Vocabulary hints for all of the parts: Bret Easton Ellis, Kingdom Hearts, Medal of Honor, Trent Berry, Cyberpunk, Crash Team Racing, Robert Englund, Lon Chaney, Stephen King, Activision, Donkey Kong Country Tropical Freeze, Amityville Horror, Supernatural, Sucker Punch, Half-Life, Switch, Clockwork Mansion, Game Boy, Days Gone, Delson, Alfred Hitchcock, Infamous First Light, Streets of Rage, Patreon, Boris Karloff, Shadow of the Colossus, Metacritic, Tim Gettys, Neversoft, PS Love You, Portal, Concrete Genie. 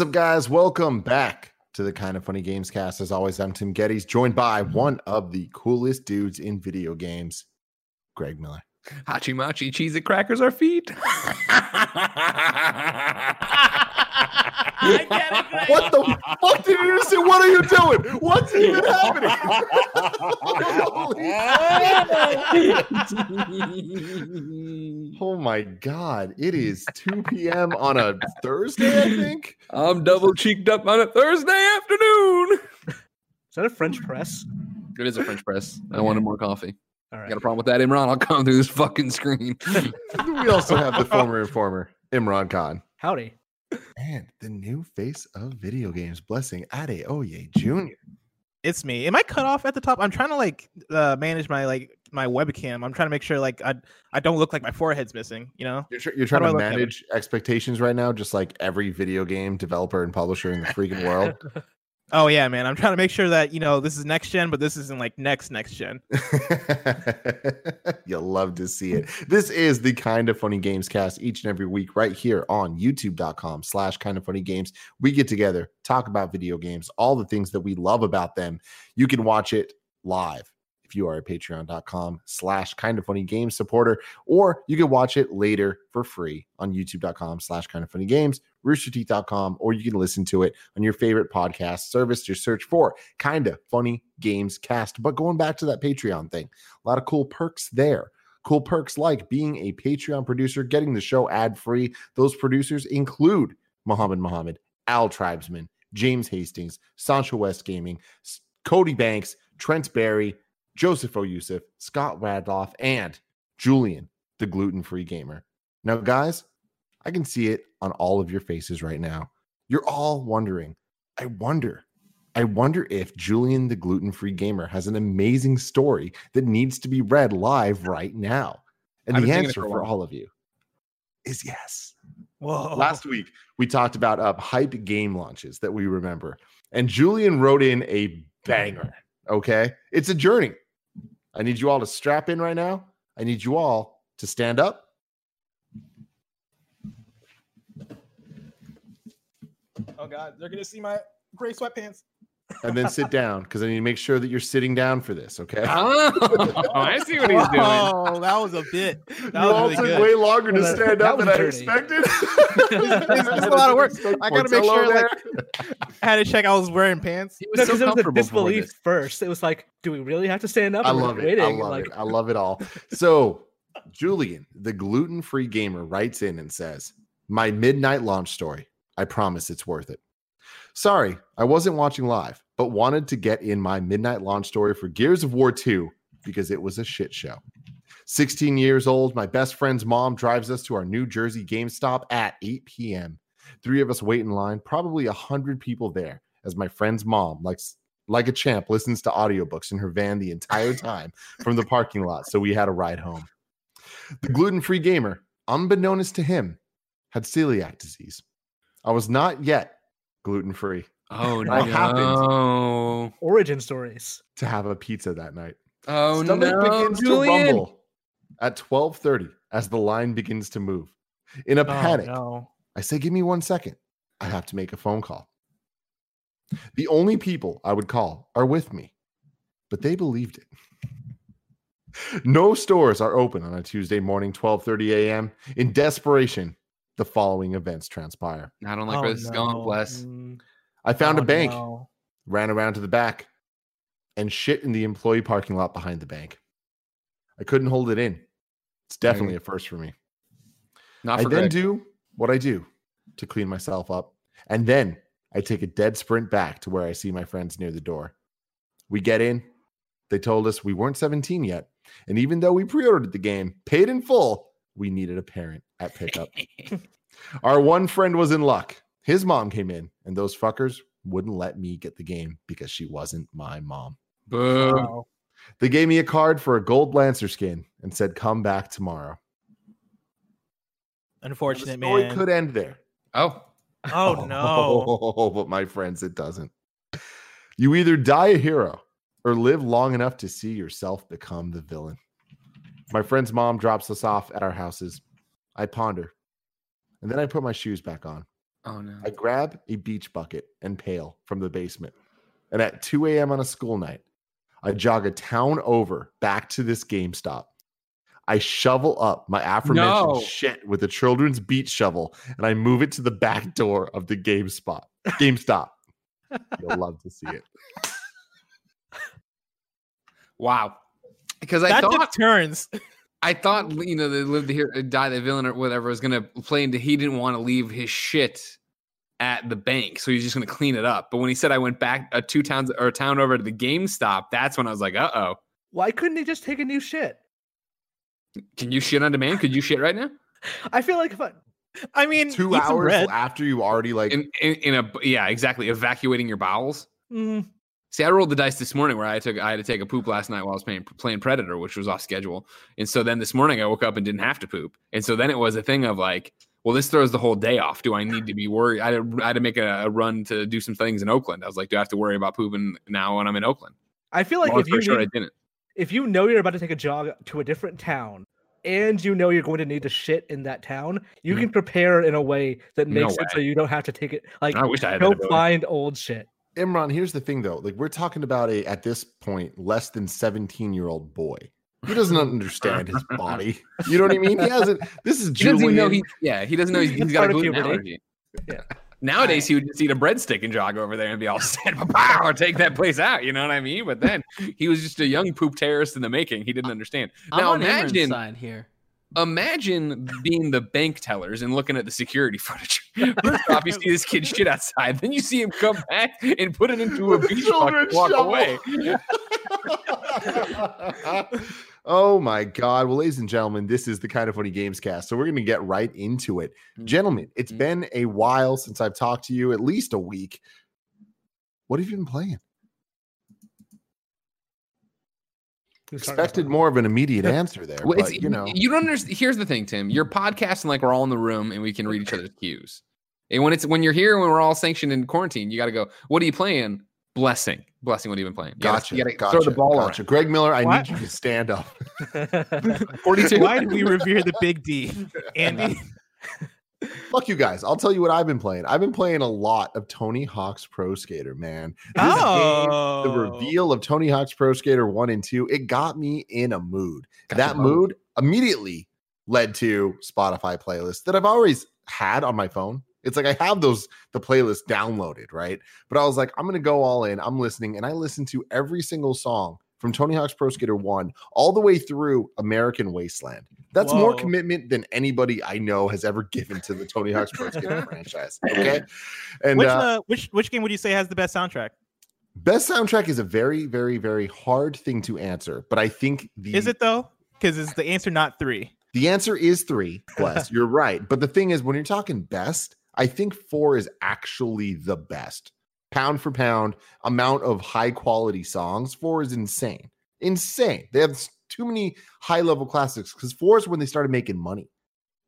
What's up, guys? Welcome back to the Kind of Funny Games cast. As always, I'm Tim Gettys, joined by one of the coolest dudes in video games, Greg Miller. Hachi Machi, cheese and crackers are feet. I get it, Greg. What the fuck did you do? What are you doing? What's even happening? Oh my God. It is 2 p.m. on a Thursday, I think. I'm double cheeked up on a Thursday afternoon. Is that a French press? It is a French press. I wanted more coffee. All right. Got a problem with that, Imran? I'll come through this fucking screen. We also have the former informer, Imran Khan. Howdy. And the new face of video games, Blessing Adeoye Jr. It's me. Am I cut off at the top? I'm trying to manage my my webcam. I'm trying to make sure I don't look like my forehead's missing. You know, you're trying to manage expectations right now, just like every video game developer and publisher in the freaking world. Oh yeah, man. I'm trying to make sure that, you know, this is next gen, but this isn't like next gen. You'll love to see it. This is the Kind of Funny Games cast each and every week right here on youtube.com/kindoffunnygames. We get together, talk about video games, all the things that we love about them. You can watch it live if you are a patreon.com/kindoffunnygames supporter, or you can watch it later for free on youtube.com/kindoffunnygames, roosterteeth.com, or you can listen to it on your favorite podcast service. Just search for Kinda Funny Games Cast. But going back to that Patreon thing, a lot of cool perks there. Cool perks like being a Patreon producer, getting the show ad-free. Those producers include Muhammad, Al Tribesman, James Hastings, Sancho West Gaming, Cody Banks, Trent Berry, Joseph O'Yusuf, Scott Radloff, and Julian the Gluten-Free Gamer. Now, guys, I can see it on all of your faces right now. You're all wondering, I wonder if Julian the Gluten-Free Gamer has an amazing story that needs to be read live right now. And the answer for all of you is yes. Whoa. Last week, we talked about hype game launches that we remember. And Julian wrote in a banger. Okay, it's a journey. I need you all to strap in right now. I need you all to stand up. Oh God, they're gonna see my gray sweatpants. And then sit down, because I need to make sure that you're sitting down for this. Okay. Oh, I see what he's doing. Oh, that was a bit. That you all really took good. Way longer to stand up than I expected. It's a lot of work. I gotta make sure. I had to check. I was wearing pants. It was so comfortable. It was a disbelief first. It was like, do we really have to stand up? I love it. I love it. I love it all. So, Julian, the gluten-free gamer, writes in and says, "My midnight launch story. I promise it's worth it. Sorry, I wasn't watching live, but wanted to get in my midnight launch story for Gears of War 2 because it was a shit show. 16 years old, my best friend's mom drives us to our New Jersey GameStop at 8 p.m. Three of us wait in line, probably 100 people there, as my friend's mom, like a champ, listens to audiobooks in her van the entire time from the parking lot, so we had a ride home. The gluten-free gamer, unbeknownst to him, had celiac disease. I was not yet gluten-free. Oh no! I happened origin stories to have a pizza that night. Oh no! Stomach begins to rumble at 12:30 as the line begins to move. In a panic, I say, "Give me 1 second. I have to make a phone call." The only people I would call are with me, but they believed it. No stores are open on a Tuesday morning, 12:30 a.m. In desperation, the following events transpire. I don't like where this is going, Bless. I found a bank, ran around to the back, and shit in the employee parking lot behind the bank. I couldn't hold it in. It's definitely a first for me. Not for I then Greg. Do what I do to clean myself up, and then I take a dead sprint back to where I see my friends near the door. We get in. They told us we weren't 17 yet, and even though we pre-ordered the game, paid in full, we needed a parent at pickup. Our one friend was in luck. His mom came in, and those fuckers wouldn't let me get the game because she wasn't my mom. Boo. Wow. They gave me a card for a gold Lancer skin and said, "Come back tomorrow." Unfortunate, man. The story could end there. Oh no. Oh, but my friends, it doesn't. You either die a hero or live long enough to see yourself become the villain. My friend's mom drops us off at our houses. I ponder, and then I put my shoes back on. Oh no! I grab a beach bucket and pail from the basement, and at 2 a.m. on a school night, I jog a town over back to this GameStop. I shovel up my aforementioned shit with a children's beach shovel, and I move it to the back door of the GameStop. You'll love to see it. Wow. Because I thought, you know, they lived here, die the villain or whatever was going to play into he didn't want to leave his shit at the bank, so he's just going to clean it up. But when he said I went back two towns or a town over to the GameStop, that's when I was like, uh-oh. Why couldn't he just take a new shit? Can you shit on demand? Could you shit right now? I feel like if I mean, 2 hours after you already like yeah, exactly, evacuating your bowels. Mm-hmm. See, I rolled the dice this morning where I had to take a poop last night while I was playing Predator, which was off schedule. And so then this morning I woke up and didn't have to poop. And so then it was a thing of like, well, this throws the whole day off. Do I need to be worried? I had to make a run to do some things in Oakland. I was like, do I have to worry about pooping now when I'm in Oakland? I feel like if you know you're about to take a jog to a different town and you know you're going to need to shit in that town, you can prepare in a way that makes it so you don't have to take it. Like, I wish I had don't find old shit. Imran, here's the thing, though. Like, we're talking about at this point, less than 17-year-old boy. He doesn't understand his body. You know what I mean? He hasn't. This is Julian. He doesn't know he's got a gluten allergy. Yeah. Nowadays, he would just eat a breadstick and jog over there and be all sad, pow, take that place out. You know what I mean? But then he was just a young poop terrorist in the making. He didn't understand. Now imagine being the bank tellers and looking at the security footage. First off, you see this kid shit outside. Then you see him come back and put it into a beach bucket and walk away. Oh my God. Well, ladies and gentlemen, this is the Kind of Funny Games cast. So we're going to get right into it. Mm-hmm. Gentlemen, it's been a while since I've talked to you, at least a week. What have you been playing? Expected more of an immediate answer there. Well, but, you don't understand. Here's the thing, Tim. You're podcasting like we're all in the room and we can read each other's cues. And when you're here, when we're all sanctioned in quarantine, you got to go, what are you playing? Blessing, what have you been playing? You gotta throw the ball around. Greg Miller, I need you to stand up. 42. Why do we revere the big D? Andy? Fuck you guys. I'll tell you what I've been playing. I've been playing a lot of Tony Hawk's Pro Skater, man. This game, the reveal of Tony Hawk's Pro Skater 1 and 2, it got me in a mood. That mood immediately led to Spotify playlists that I've always had on my phone. It's like I have the playlist downloaded, right? But I was like, I'm going to go all in. I'm listening. And I listened to every single song from Tony Hawk's Pro Skater 1 all the way through American Wasteland. That's more commitment than anybody I know has ever given to the Tony Hawk's Pro Skater franchise. Okay. And which game would you say has the best soundtrack? Best soundtrack is a very, very, very hard thing to answer. But I think is it though? Because is the answer not 3? The answer is 3. Bless. You're right. But the thing is, when you're talking best, I think 4 is actually the best. Pound for pound, amount of high quality songs. 4 is insane. They have too many high level classics because 4 is when they started making money.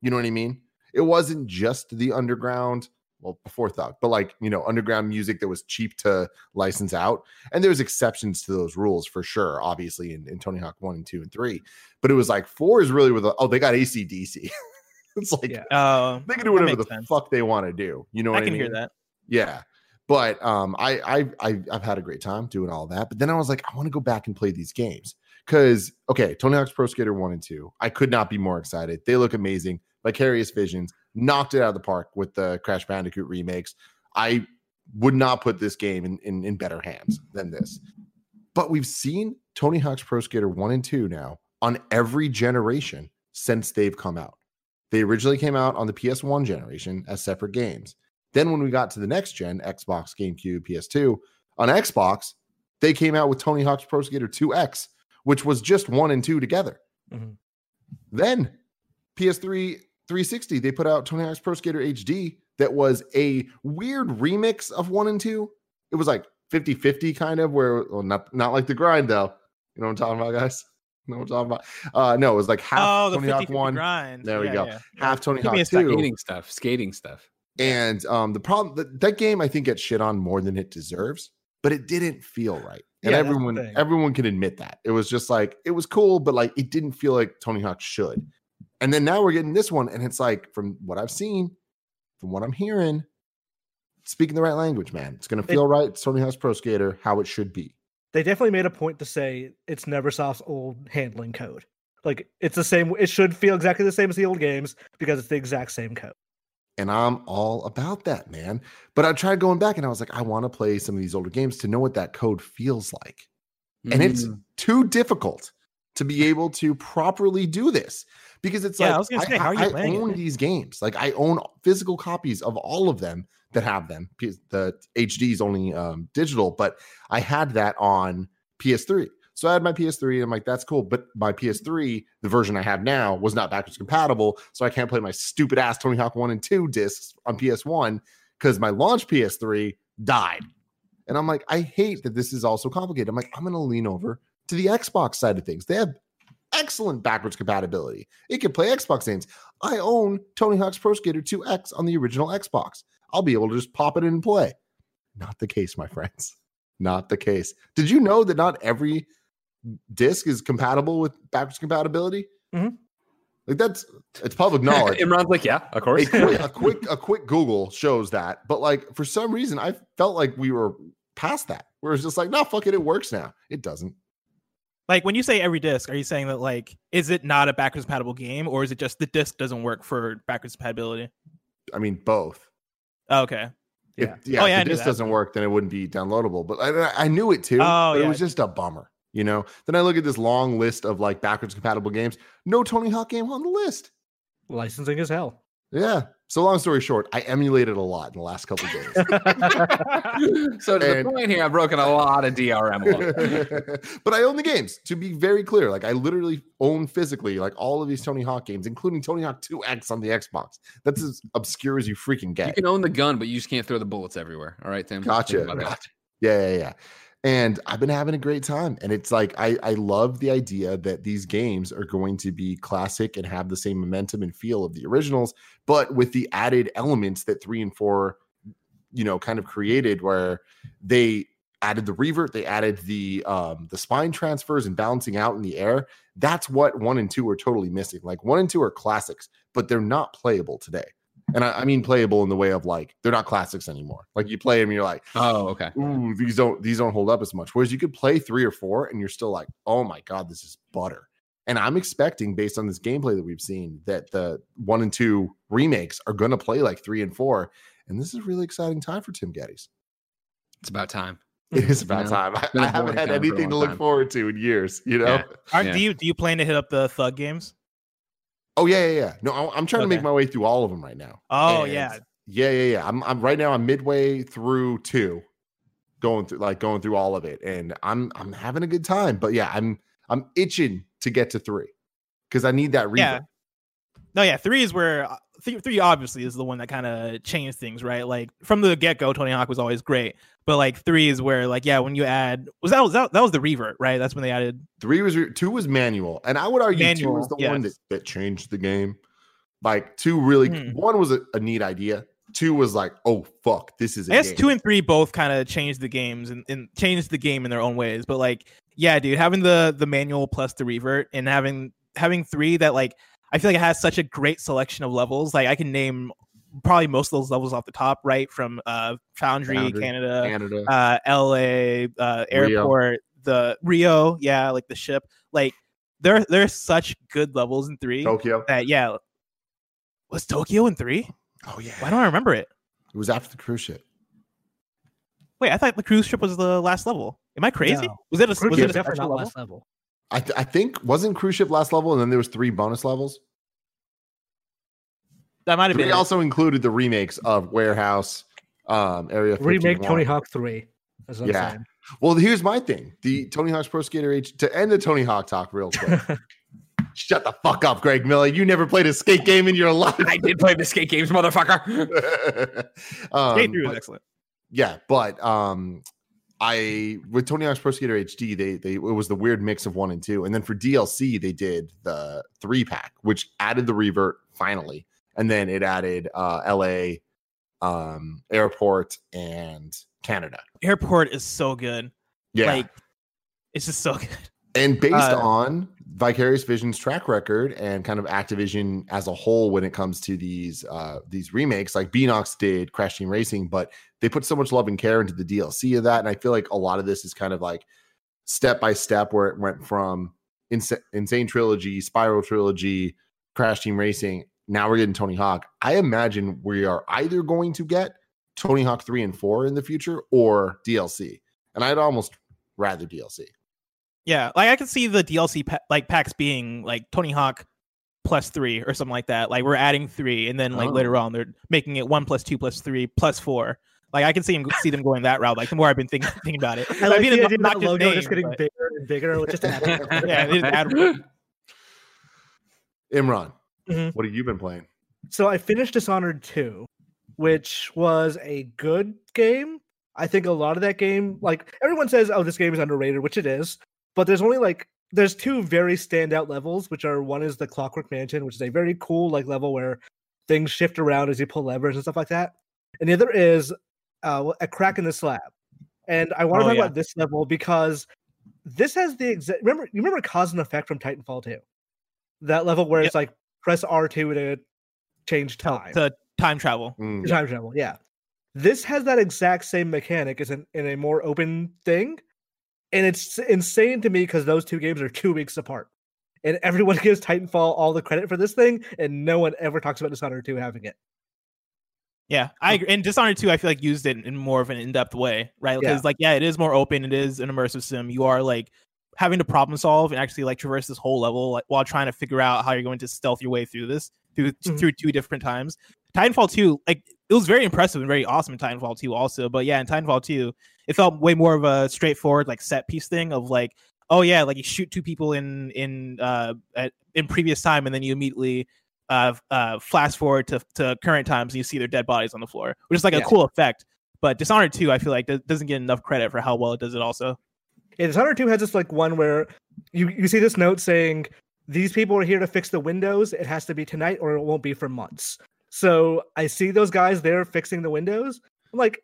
You know what I mean? It wasn't just the underground, well, before Thug, but like, underground music that was cheap to license out. And there's exceptions to those rules for sure, obviously, in Tony Hawk 1 and 2 and 3. But it was like 4 is really where they got AC/DC. It's like they can do whatever the fuck they want to do. You know what I mean? I can hear that. Yeah. But I've had a great time doing all that. But then I was like, I want to go back and play these games. Because, okay, Tony Hawk's Pro Skater 1 and 2, I could not be more excited. They look amazing. Vicarious Visions knocked it out of the park with the Crash Bandicoot remakes. I would not put this game in better hands than this. But we've seen Tony Hawk's Pro Skater 1 and 2 now on every generation since they've come out. They originally came out on the PS1 generation as separate games. Then when we got to the next gen, Xbox, GameCube, PS2, on Xbox, they came out with Tony Hawk's Pro Skater 2X, which was just 1 and 2 together. Mm-hmm. Then PS3 360, they put out Tony Hawk's Pro Skater HD that was a weird remix of 1 and 2. It was like 50-50 kind of where, well, not like the grind though. You know what I'm talking about, guys? No, I'm talking about. No, it was like half Tony Hawk 1. Grind. There we go. Yeah. Half Tony Hawk 2. Skating stuff. And the problem that game I think gets shit on more than it deserves, but it didn't feel right. And everyone can admit that. It was just like it was cool, but like it didn't feel like Tony Hawk should. And then now we're getting this one, and it's like from what I've seen, from what I'm hearing, speaking the right language, man. It's going to feel right. It's Tony Hawk's Pro Skater, how it should be. They definitely made a point to say it's Neversoft's old handling code. Like, it's the same. It should feel exactly the same as the old games because it's the exact same code. And I'm all about that, man. But I tried going back and I was like, I want to play some of these older games to know what that code feels like. Mm. And it's too difficult to be able to properly do this because it's I own these games. Like, I own physical copies of all of them that have them. The HD is only digital, but I had that on PS3. So I had my PS3 and I'm like, that's cool. But my PS3, the version I have now, was not backwards compatible. So I can't play my stupid ass Tony Hawk 1 and 2 discs on PS1 because my launch PS3 died. And I'm like, I hate that this is all so complicated. I'm like, I'm going to lean over to the Xbox side of things. They have excellent backwards compatibility. It can play Xbox games. I own Tony Hawk's Pro Skater 2X on the original Xbox. I'll be able to just pop it in and play. Not the case, my friends. Not the case. Did you know that not every disc is compatible with backwards compatibility? Mm-hmm. Like, it's public knowledge. Imran's like, yeah, of course. a quick Google shows that. But like, for some reason, I felt like we were past that. Where it's just like, no, fuck it, it works now. It doesn't. Like, when you say every disc, are you saying that, like, is it not a backwards compatible game, or is it just the disc doesn't work for backwards compatibility? I mean, both. Oh, okay. Yeah. If the disc doesn't work, then it wouldn't be downloadable. But I knew it too. Oh, yeah. It was just a bummer. You know, then I look at this long list of like backwards compatible games. No Tony Hawk game on the list. Licensing as hell. Yeah. So long story short, I emulated a lot in the last couple of days. So to the point here, I've broken a lot of DRM. But I own the games, to be very clear. Like, I literally own physically like all of these Tony Hawk games, including Tony Hawk 2X on the Xbox. That's as obscure as you freaking get. You can own the gun, but you just can't throw the bullets everywhere. All right, Tim. Gotcha. Yeah. And I've been having a great time. And it's like, I love the idea that these games are going to be classic and have the same momentum and feel of the originals, but with the added elements that 3 and 4, you know, kind of created, where they added the revert, they added the spine transfers and balancing out in the air. That's what 1 and 2 are totally missing. Like, 1 and 2 are classics, but they're not playable today. And I mean playable in the way of, like, they're not classics anymore. Like, you play them and you're like, oh, okay. Ooh, these don't hold up as much. Whereas you could play 3 or 4 and you're still like, oh my God, this is butter. And I'm expecting, based on this gameplay that we've seen, that the 1 and 2 remakes are going to play like 3 and 4. And this is a really exciting time for Tim Gettys. It's about time. It is about time. I haven't had anything to look forward to in years, you know? Yeah. Do you plan to hit up the Thug games? Oh, yeah. No, I'm trying to make my way through all of them right now. Oh, and yeah. Yeah. I'm right now, I'm midway through 2, going through all of it. And I'm having a good time. But yeah, I'm itching to get to 3 because I need that reason. Yeah. No, yeah, 3 is where... 3 obviously is the one that kind of changed things, right? Like, from the get-go, Tony Hawk was always great, but like 3 is where, like, yeah, when you add was the revert, right? That's when they added 3 was 2 was manual, and I would argue manual, 2 was the one that changed the game. Like, 2 really 1 was a neat idea. 2 was like, oh fuck, this is a game. 2 and 3 both kind of changed the games and changed the game in their own ways, but like, yeah, dude, having the manual plus the revert and having 3 that, like, I feel like it has such a great selection of levels. Like, I can name probably most of those levels off the top, right? From Foundry, Canada. LA, Airport, Rio. The Rio, yeah, like the ship. Like, there are such good levels in 3. Tokyo. Yeah. Was Tokyo in 3? Oh, yeah. Why don't I remember it? It was after the cruise ship. Wait, I thought the cruise ship was the last level. Am I crazy? No. Was it a different level? Last level? I think, wasn't cruise ship last level, and then there was 3 bonus levels. That might have been. They also included the remakes of Warehouse, Area 51. Remake Tony Hawk 3. Yeah. Well, here's my thing: the Tony Hawk's Pro Skater HD. To end the Tony Hawk talk, real quick. Shut the fuck up, Greg Miller. You never played a skate game in your life. I did play the skate games, motherfucker. Skate 3 was excellent. Yeah, but with Tony Hawk's Pro Skater HD, it was the weird mix of 1 and 2, and then for DLC they did the 3-pack, which added the revert finally, and then it added LA, Airport, and Canada. Airport is so good. Yeah, like, it's just so good. And based on Vicarious Visions' track record and kind of Activision as a whole when it comes to these remakes, like Beanox did Crash Team Racing, but they put so much love and care into the DLC of that. And I feel like a lot of this is kind of like step by step where it went from Insane Trilogy, Spiral Trilogy, Crash Team Racing. Now we're getting Tony Hawk. I imagine we are either going to get Tony Hawk 3 and 4 in the future or DLC. And I'd almost rather DLC. Yeah, like I could see the DLC packs being like Tony Hawk plus 3 or something like that. Like we're adding 3 and then like later on they're making it 1 + 2 + 3 + 4. Like I can see them going that route. Like the more I've been thinking about it, I like the idea that logo just getting bigger and bigger. Just Imran, what have you been playing? So I finished Dishonored 2, which was a good game. I think a lot of that game, like everyone says, oh, this game is underrated, which it is. But there's only like there's two very standout levels, which are one is the Clockwork Mansion, which is a very cool like level where things shift around as you pull levers and stuff like that. And the other is A Crack in the Slab. And I want to talk about this level because this has the exact remember Cause and Effect from Titanfall 2? That level where it's like press R2 to change time. To time travel. Mm. Time travel, yeah. This has that exact same mechanic as in a more open thing. And it's insane to me because those two games are 2 weeks apart. And everyone gives Titanfall all the credit for this thing, and no one ever talks about Dishonored 2 having it. Yeah, I agree. And Dishonored 2, I feel like used it in more of an in-depth way, right? Because it is more open. It is an immersive sim. You are like having to problem solve and actually like traverse this whole level like, while trying to figure out how you're going to stealth your way through this through two different times. Titanfall 2, like it was very impressive and very awesome in Titanfall 2 also. But yeah, in Titanfall 2, it felt way more of a straightforward like set piece thing of like, oh yeah, like you shoot two people in previous time and then you immediately flash forward to current times and you see their dead bodies on the floor, which is like a cool effect. But Dishonored 2, I feel like doesn't get enough credit for how well it does it also. Yeah, Dishonored 2 has this like one where you see this note saying, these people are here to fix the windows. It has to be tonight or it won't be for months. So I see those guys there fixing the windows. I'm like,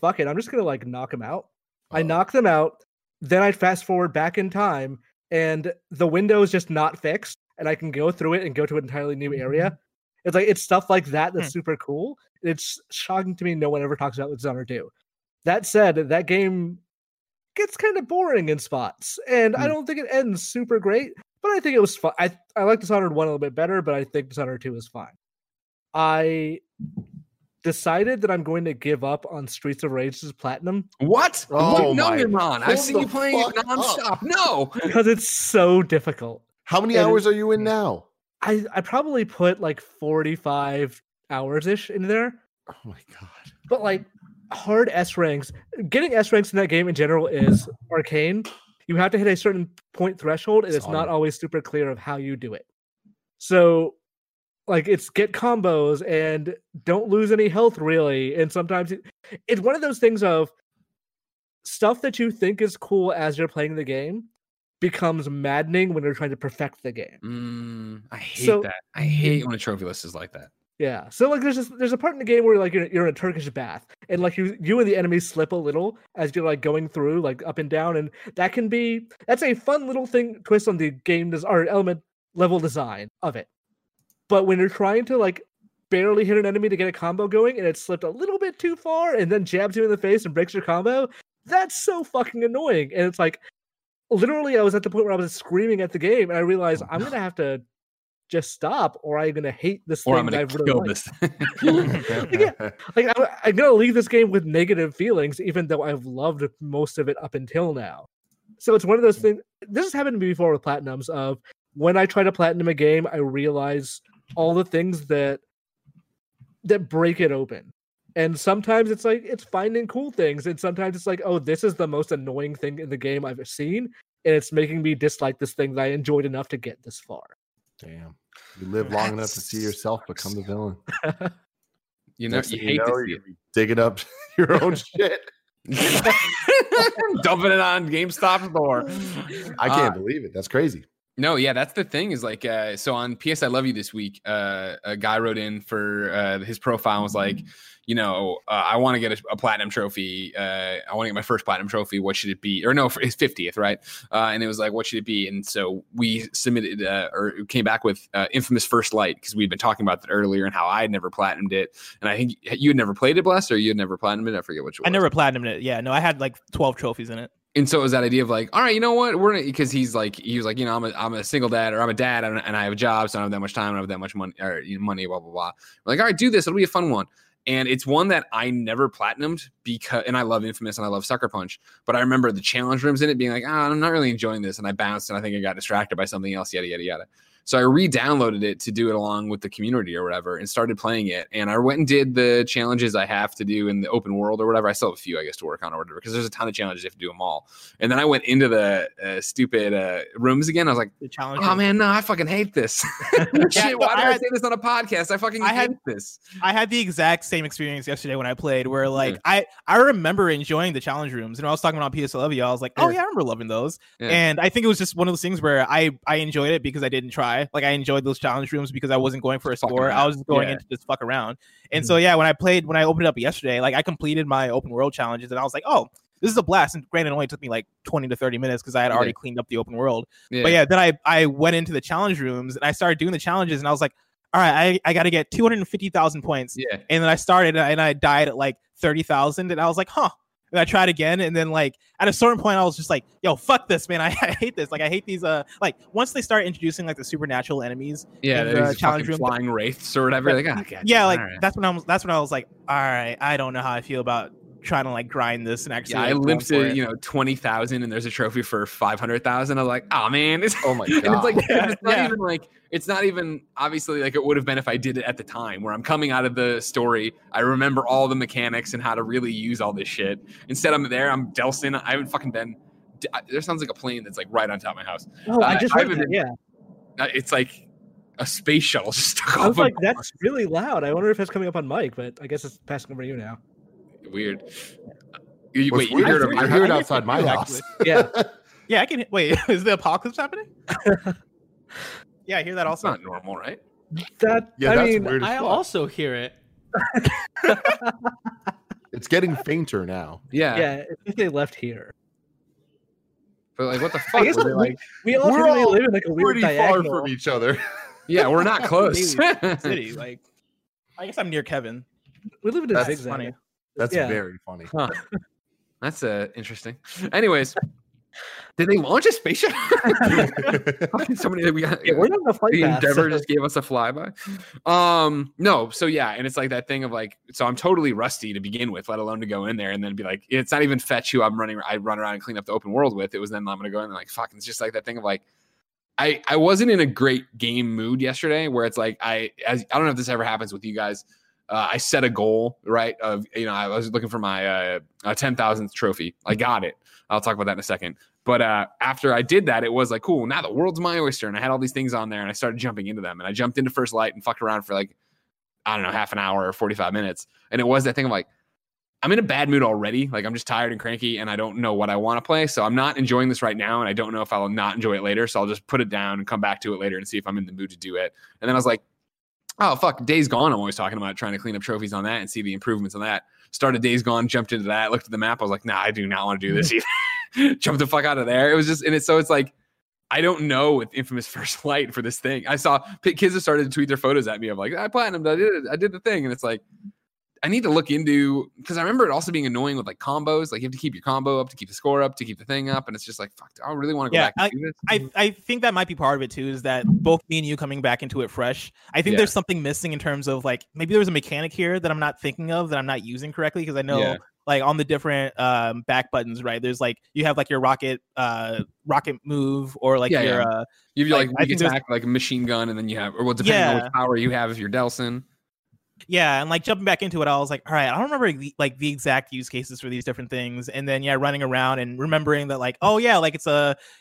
fuck it. I'm just going to like knock them out. I knock them out. Then I fast forward back in time and the window is just not fixed. And I can go through it and go to an entirely new area. It's like, it's stuff like that that's super cool. It's shocking to me. No one ever talks about what Dishonored 2. That said, that game gets kind of boring in spots. And I don't think it ends super great, but I think it was fun. I like Dishonored 1 a little bit better, but I think Dishonored 2 is fine. I decided that I'm going to give up on Streets of Rage's Platinum. What? Oh, no, you're not. I've seen you playing it nonstop. No, because it's so difficult. How many hours are you in now? I probably put like 45 hours ish in there. Oh my god! But like hard S ranks, getting S ranks in that game in general is arcane. You have to hit a certain point threshold, and it's not always super clear of how you do it. So. Like it's get combos and don't lose any health really. And sometimes it's one of those things of stuff that you think is cool as you're playing the game becomes maddening when you're trying to perfect the game. I hate that. I hate when a trophy list is like that. Yeah. So like there's a part in the game where like you're in a Turkish bath and like you and the enemy slip a little as you're like going through like up and down, and that's a fun little thing twist on the game or element level design of it. But when you're trying to like barely hit an enemy to get a combo going and it slipped a little bit too far and then jabs you in the face and breaks your combo, that's so fucking annoying. And it's like, literally I was at the point where I was screaming at the game and I realized I'm going to have to just stop or I'm going to hate this thing. Or I'm going to kill this. I'm going to leave this game with negative feelings even though I've loved most of it up until now. So it's one of those things, this has happened to me before with Platinums of when I try to Platinum a game, I realize all the things that break it open. And sometimes it's like it's finding cool things, and sometimes it's like, oh, this is the most annoying thing in the game I've seen, and it's making me dislike this thing that I enjoyed enough to get this far. Damn, you live long enough to see yourself become the villain. You digging up your own shit, dumping it on GameStop store. I can't believe it. That's crazy. No, yeah, that's the thing is like, so on PS I Love You this week, a guy wrote in for his profile and was like, you know, I want to get a platinum trophy. I want to get my first platinum trophy. What should it be? Or no, for his 50th, right? And it was like, what should it be? And so we submitted or came back with Infamous First Light because we'd been talking about that earlier and how I had never platinumed it. And I think you had never played it, Bless, or you had never platinumed it? I forget which one. I never platinumed it. Yeah, no, I had like 12 trophies in it. And so it was that idea of like, all right, you know what, we're gonna, because he was like, you know, I'm a single dad, or I'm a dad and I have a job, so I don't have that much time, I don't have that much money, or you know, money, blah blah blah. We're like, all right, do this, it'll be a fun one. And it's one that I never platinumed because, and I love Infamous and I love Sucker Punch, but I remember the challenge rooms in it being like, I'm not really enjoying this, and I bounced, and I think I got distracted by something else, yada yada yada. So I re-downloaded it to do it along with the community or whatever, and started playing it. And I went and did the challenges I have to do in the open world or whatever. I still have a few, I guess, to work on or whatever, because there's a ton of challenges you have to do them all. And then I went into the stupid rooms again. I was like, oh man, no, I fucking hate this. Shit, why did I say this on a podcast? I fucking hate this. I had the exact same experience yesterday when I played, where like I remember enjoying the challenge rooms, and I was talking about PS Love You. I was like, oh yeah, I remember loving those. Yeah. And I think it was just one of those things where I enjoyed it because I didn't try. Like I enjoyed those challenge rooms because I wasn't going for a score. I was going into just fuck around. And so yeah, when I opened it up yesterday, like I completed my open world challenges and I was like, oh, this is a blast. And granted, it only took me like 20 to 30 minutes because I had already cleaned up the open world. Yeah. But yeah, then I went into the challenge rooms and I started doing the challenges and I was like, all right, I got to get 250,000 points. Yeah. And then I started and I died at like 30,000 and I was like, huh. And I tried again, and then like at a certain point I was just like, yo, fuck this, man. I hate this. Like I hate these like once they start introducing like the supernatural enemies in the challenge room, flying wraiths or whatever. Like, oh, God, yeah, like right. that's when I was like, all right, I don't know how I feel about trying to like grind this and actually I limped to 20,000 and there's a trophy for 500,000. I'm like, oh man, oh my God. And it's like it's not even like it's not even obviously like it would have been if I did it at the time where I'm coming out of the story. I remember all the mechanics and how to really use all this shit. Instead, I'm Delson. I haven't fucking been. There sounds like a plane that's like right on top of my house. Oh, I just heard that, it's like a space shuttle just took off. I was like, that's really loud. I wonder if it's coming up on mic, but I guess it's passing over you now. Weird. Wait, you heard it outside my house. Yeah, I can. Wait, is the apocalypse happening? Yeah, I hear that also. That's not normal, right? That's weird as fuck. I also hear it. It's getting fainter now. Yeah, if they left here. But like, what the fuck? We all live in like a weird diagonal. Pretty far from each other. Yeah, we're not close. City, like, I guess I'm near Kevin. We live in a zigzag. Funny. That's very funny. Huh. That's interesting. Anyways, did they launch a spaceship? Somebody we're not in the flight. The Endeavor just gave us a flyby. No, so yeah, and it's like that thing of like, so I'm totally rusty to begin with, let alone to go in there and then be like, it's not even fetch who I run around and clean up the open world with. It was then I'm gonna go in and like, fuck. It's just like that thing of like, I wasn't in a great game mood yesterday, where it's like I don't know if this ever happens with you guys. I set a goal, right? Of I was looking for my 10,000th trophy. I got it. I'll talk about that in a second. But after I did that, it was like, cool, now the world's my oyster. And I had all these things on there, and I started jumping into them. And I jumped into First Light and fucked around for like, I don't know, half an hour or 45 minutes. And it was that thing of like, I'm in a bad mood already. Like I'm just tired and cranky, and I don't know what I want to play. So I'm not enjoying this right now, and I don't know if I'll not enjoy it later. So I'll just put it down and come back to it later and see if I'm in the mood to do it. And then I was like, oh, fuck, Days Gone. I'm always talking about trying to clean up trophies on that and see the improvements on that. Started Days Gone, jumped into that, looked at the map. I was like, nah, I do not want to do this either. Jumped the fuck out of there. It was just, so it's like, I don't know with Infamous First Light for this thing. I saw kids have started to tweet their photos at me of like, I platinumed, I did the thing. And it's like, I need to look into, because I remember it also being annoying with like combos. Like you have to keep your combo up to keep the score up to keep the thing up, and it's just like, fuck, I really want to go back and do this. I think that might be part of it too, is that both me and you coming back into it fresh. I think there's something missing in terms of like maybe there was a mechanic here that I'm not thinking of, that I'm not using correctly, because I know like on the different back buttons, right? There's like you have like your rocket move, or like your you have like attack like a machine gun, and then you have depending on what power you have if you're Delson. Yeah, and like jumping back into it, I was like, all right, I don't remember the exact use cases for these different things. And then running around and remembering that like, oh yeah, like it's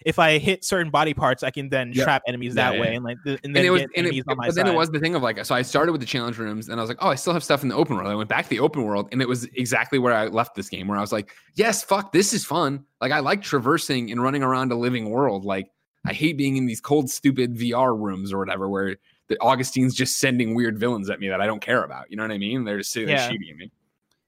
if I hit certain body parts, I can then trap enemies way. And like, it was the thing of like, so I started with the challenge rooms, and I was like, oh, I still have stuff in the open world. I went back to the open world, and it was exactly where I left this game, where I was like, yes, fuck, this is fun. Like I like traversing and running around a living world. Like I hate being in these cold, stupid VR rooms or whatever where the Augustine's just sending weird villains at me that I don't care about. You know what I mean? They're just sitting there shooting at me.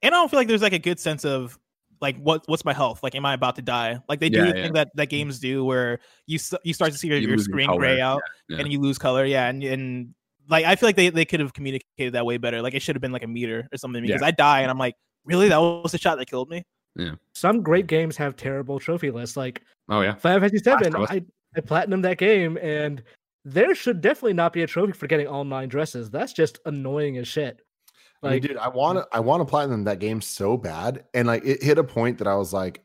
And I don't feel like there's like a good sense of like, what's my health? Like, am I about to die? Like they do the thing that games do where you start to see your screen gray out and you lose color. Yeah. And like, I feel like they could have communicated that way better. Like it should have been like a meter or something because I die and I'm like, really? That was the shot that killed me? Yeah. Some great games have terrible trophy lists. Like, Final Fantasy VII, I platinumed that game and there should definitely not be a trophy for getting all 9 dresses. That's just annoying as shit. Like, I mean, dude, I want to platinum that game so bad, and like it hit a point that I was like,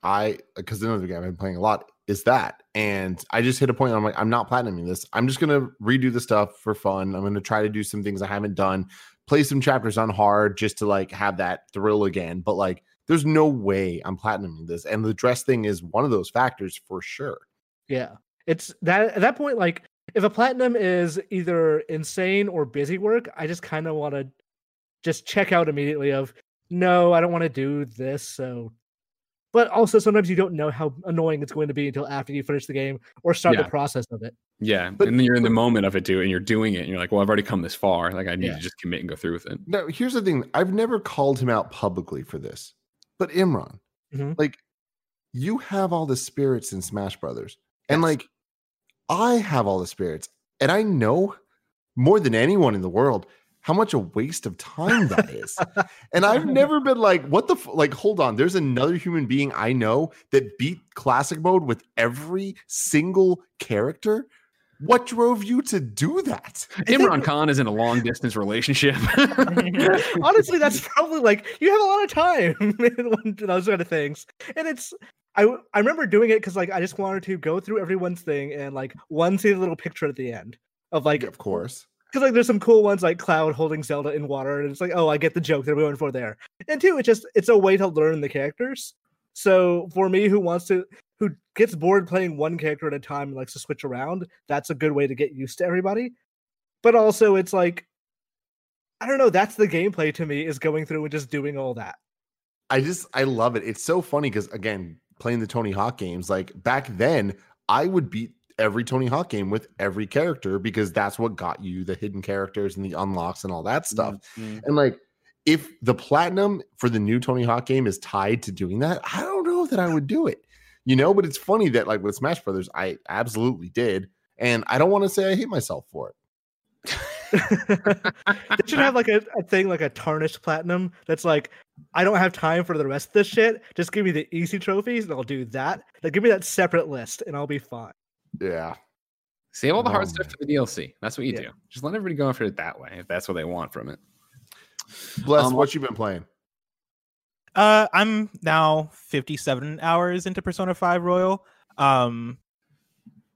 because the other game I've been playing a lot is that, and I just hit a point. Where I'm like, I'm not platinuming this. I'm just gonna redo the stuff for fun. I'm gonna try to do some things I haven't done, play some chapters on hard just to like have that thrill again. But like, there's no way I'm platinuming this, and the dress thing is one of those factors for sure. Yeah, it's that at that point, like if a platinum is either insane or busy work, I just kind of want to. Just check out immediately of, no, I don't want to do this. So, but also sometimes you don't know how annoying it's going to be until after you finish the game or start the process of it. Yeah. But, and then you're in the moment of it too, and you're doing it and you're like, well, I've already come this far. Like I need to just commit and go through with it. No, here's the thing. I've never called him out publicly for this, but Imran, like you have all the spirits in Smash Brothers and like I have all the spirits and I know more than anyone in the world how much a waste of time that is. And I've never been like, what the, like, hold on. There's another human being I know that beat classic mode with every single character. What drove you to do that? Imran Khan is in a long distance relationship. Honestly, that's probably like, you have a lot of time in those kind of things. And it's, I remember doing it because like, I just wanted to go through everyone's thing and like one see the little picture at the end of like, of course. Because like there's some cool ones like Cloud holding Zelda in water, and it's like, oh, I get the joke that we went for there. And two, it's a way to learn the characters. So for me, who gets bored playing one character at a time and likes to switch around, that's a good way to get used to everybody. But also, it's like, I don't know, that's the gameplay to me is going through and just doing all that. I love it. It's so funny because again, playing the Tony Hawk games, like back then, I would beat every Tony Hawk game with every character because that's what got you the hidden characters and the unlocks and all that stuff. Mm-hmm. And like, if the platinum for the new Tony Hawk game is tied to doing that, I don't know that I would do it, you know, but it's funny that like with Smash Brothers, I absolutely did. And I don't want to say I hate myself for it. They should have like a thing, like a tarnished platinum. That's like, I don't have time for the rest of this shit. Just give me the easy trophies and I'll do that. Like give me that separate list and I'll be fine. Yeah. Save all the hard stuff for the DLC. That's what you do. Just let everybody go after it that way if that's what they want from it. Bless, what you been playing? I'm now 57 hours into Persona 5 Royal. I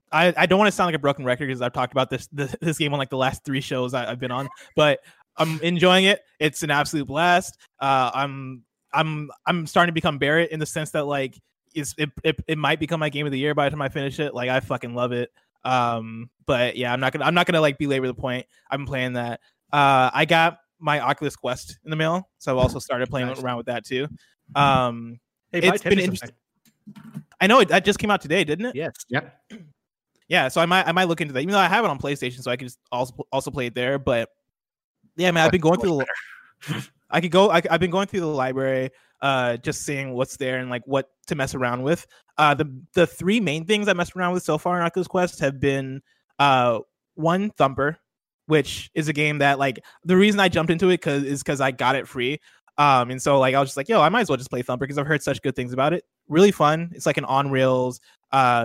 don't want to sound like a broken record because I've talked about this game on like the last 3 shows I've been on, but I'm enjoying it. It's an absolute blast. I'm starting to become Barrett in the sense that like it might become my game of the year by the time I finish it. Like I fucking love it. But yeah, I'm not gonna like belabor the point. I've been playing that. I got my Oculus Quest in the mail, so I've also started playing around with that too. It's been interesting. I know that just came out today, didn't it? Yes. Yep. Yeah. So I might look into that. Even though I have it on PlayStation, so I can just also play it there. But yeah, man, I've been going through the. I've been going through the library. Just seeing what's there and like what to mess around with. The 3 main things I messed around with so far in Oculus Quest have been one, Thumper, which is a game that like the reason I jumped into it because I got it free. And so like I was just like, yo, I might as well just play Thumper because I've heard such good things about it. Really fun. It's like an on rails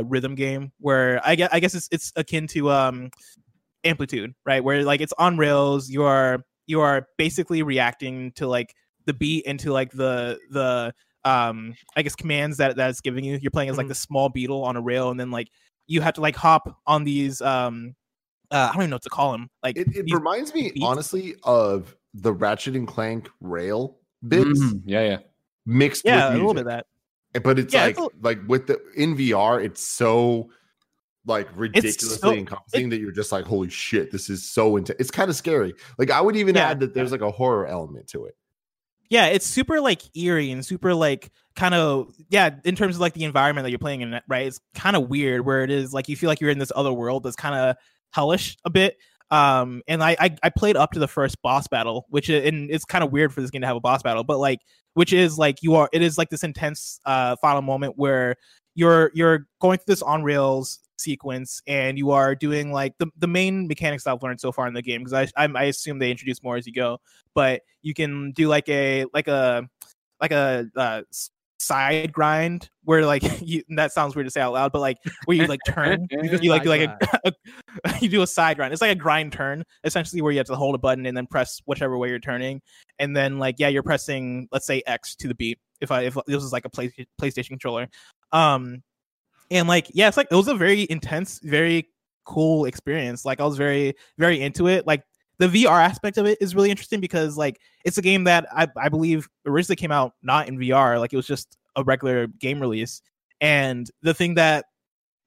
rhythm game where I guess it's akin to Amplitude, right? Where like it's on rails. You are basically reacting to like the beat into like the I guess commands that it's giving you. You're playing as like the small beetle on a rail, and then like you have to like hop on these I don't even know what to call them. Like it reminds me beats. Honestly of the Ratchet and Clank rail bits. Mm-hmm. Yeah. Mixed with music. A little bit of that. But it's with the in VR, it's so like ridiculously encompassing that you're just like, holy shit, this is so intense. It's kind of scary. Like I would even add that there's like a horror element to it. Yeah, it's super like eerie and super like kind of, yeah, in terms of like the environment that you're playing in, right? It's kind of weird where it is like you feel like you're in this other world that's kind of hellish a bit. And I played up to the first boss battle, which is, and it's kind of weird for this game to have a boss battle, but like, which is like it is like this intense final moment where you're going through this on rails sequence and you are doing like the main mechanics I've learned so far in the game, because I assume they introduce more as you go, but you can do like a side grind where like you, and that sounds weird to say out loud, but like where you like turn you like do like a you do a side grind. It's like a grind turn essentially, where you have to hold a button and then press whichever way you're turning, and then like, yeah, you're pressing, let's say, X to the beat if this is like a PlayStation controller. And like, yeah, it's like it was a very intense, very cool experience. Like I was very, very into it. Like the VR aspect of it is really interesting, because like it's a game that I believe originally came out not in VR. Like it was just a regular game release. And the thing that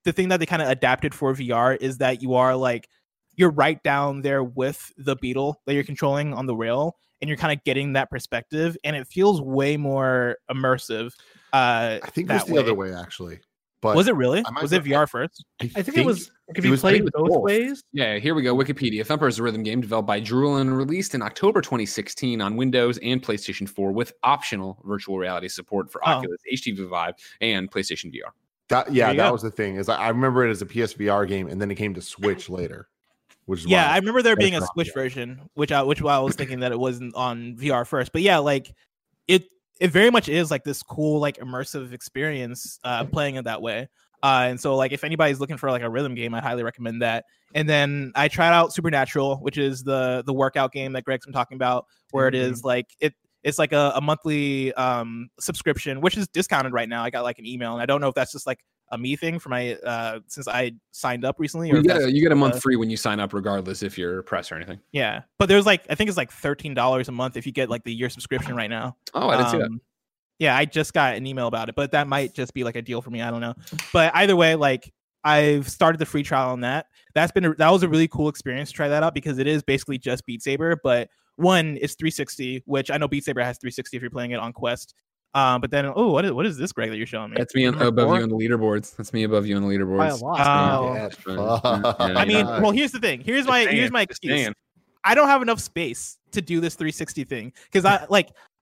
they kind of adapted for VR is that you are like, you're right down there with the beetle that you're controlling on the rail, and you're kind of getting that perspective, and it feels way more immersive. I think it was the other way, actually. But was it really? Was it VR first? I think it was. If you played both ways. Yeah, here we go. Wikipedia. Thumper is a rhythm game developed by Julian and released in October 2016 on Windows and PlayStation 4 with optional virtual reality support for Oculus, HTC Vive, and PlayStation VR. That was the thing. Is I remember it as a PSVR game, and then it came to Switch later. Which is I remember there being a Switch version, which I was thinking that it wasn't on VR first. But yeah, like it. It very much is like this cool, like immersive experience playing it that way. And so like, if anybody's looking for like a rhythm game, I highly recommend that. And then I tried out Supernatural, which is the workout game that Greg's been talking about, where it is like, it's like a monthly subscription, which is discounted right now. I got like an email, and I don't know if that's just like a me thing for my, since I signed up recently. Or you get a month free when you sign up, regardless if you're press or anything. Yeah. But there's like, I think it's like $13 a month if you get like the year subscription right now. Oh, I didn't see that. Yeah. I just got an email about it, but that might just be like a deal for me. I don't know. But either way, like I've started the free trial on that. That was a really cool experience to try that out, because it is basically just Beat Saber, but one, it's 360, which I know Beat Saber has 360 if you're playing it on Quest. But then, what is this, Greg, that you're showing me? That's me above you on the leaderboards. I mean, well, here's the thing. Here's my excuse. I don't have enough space to do this 360 thing, because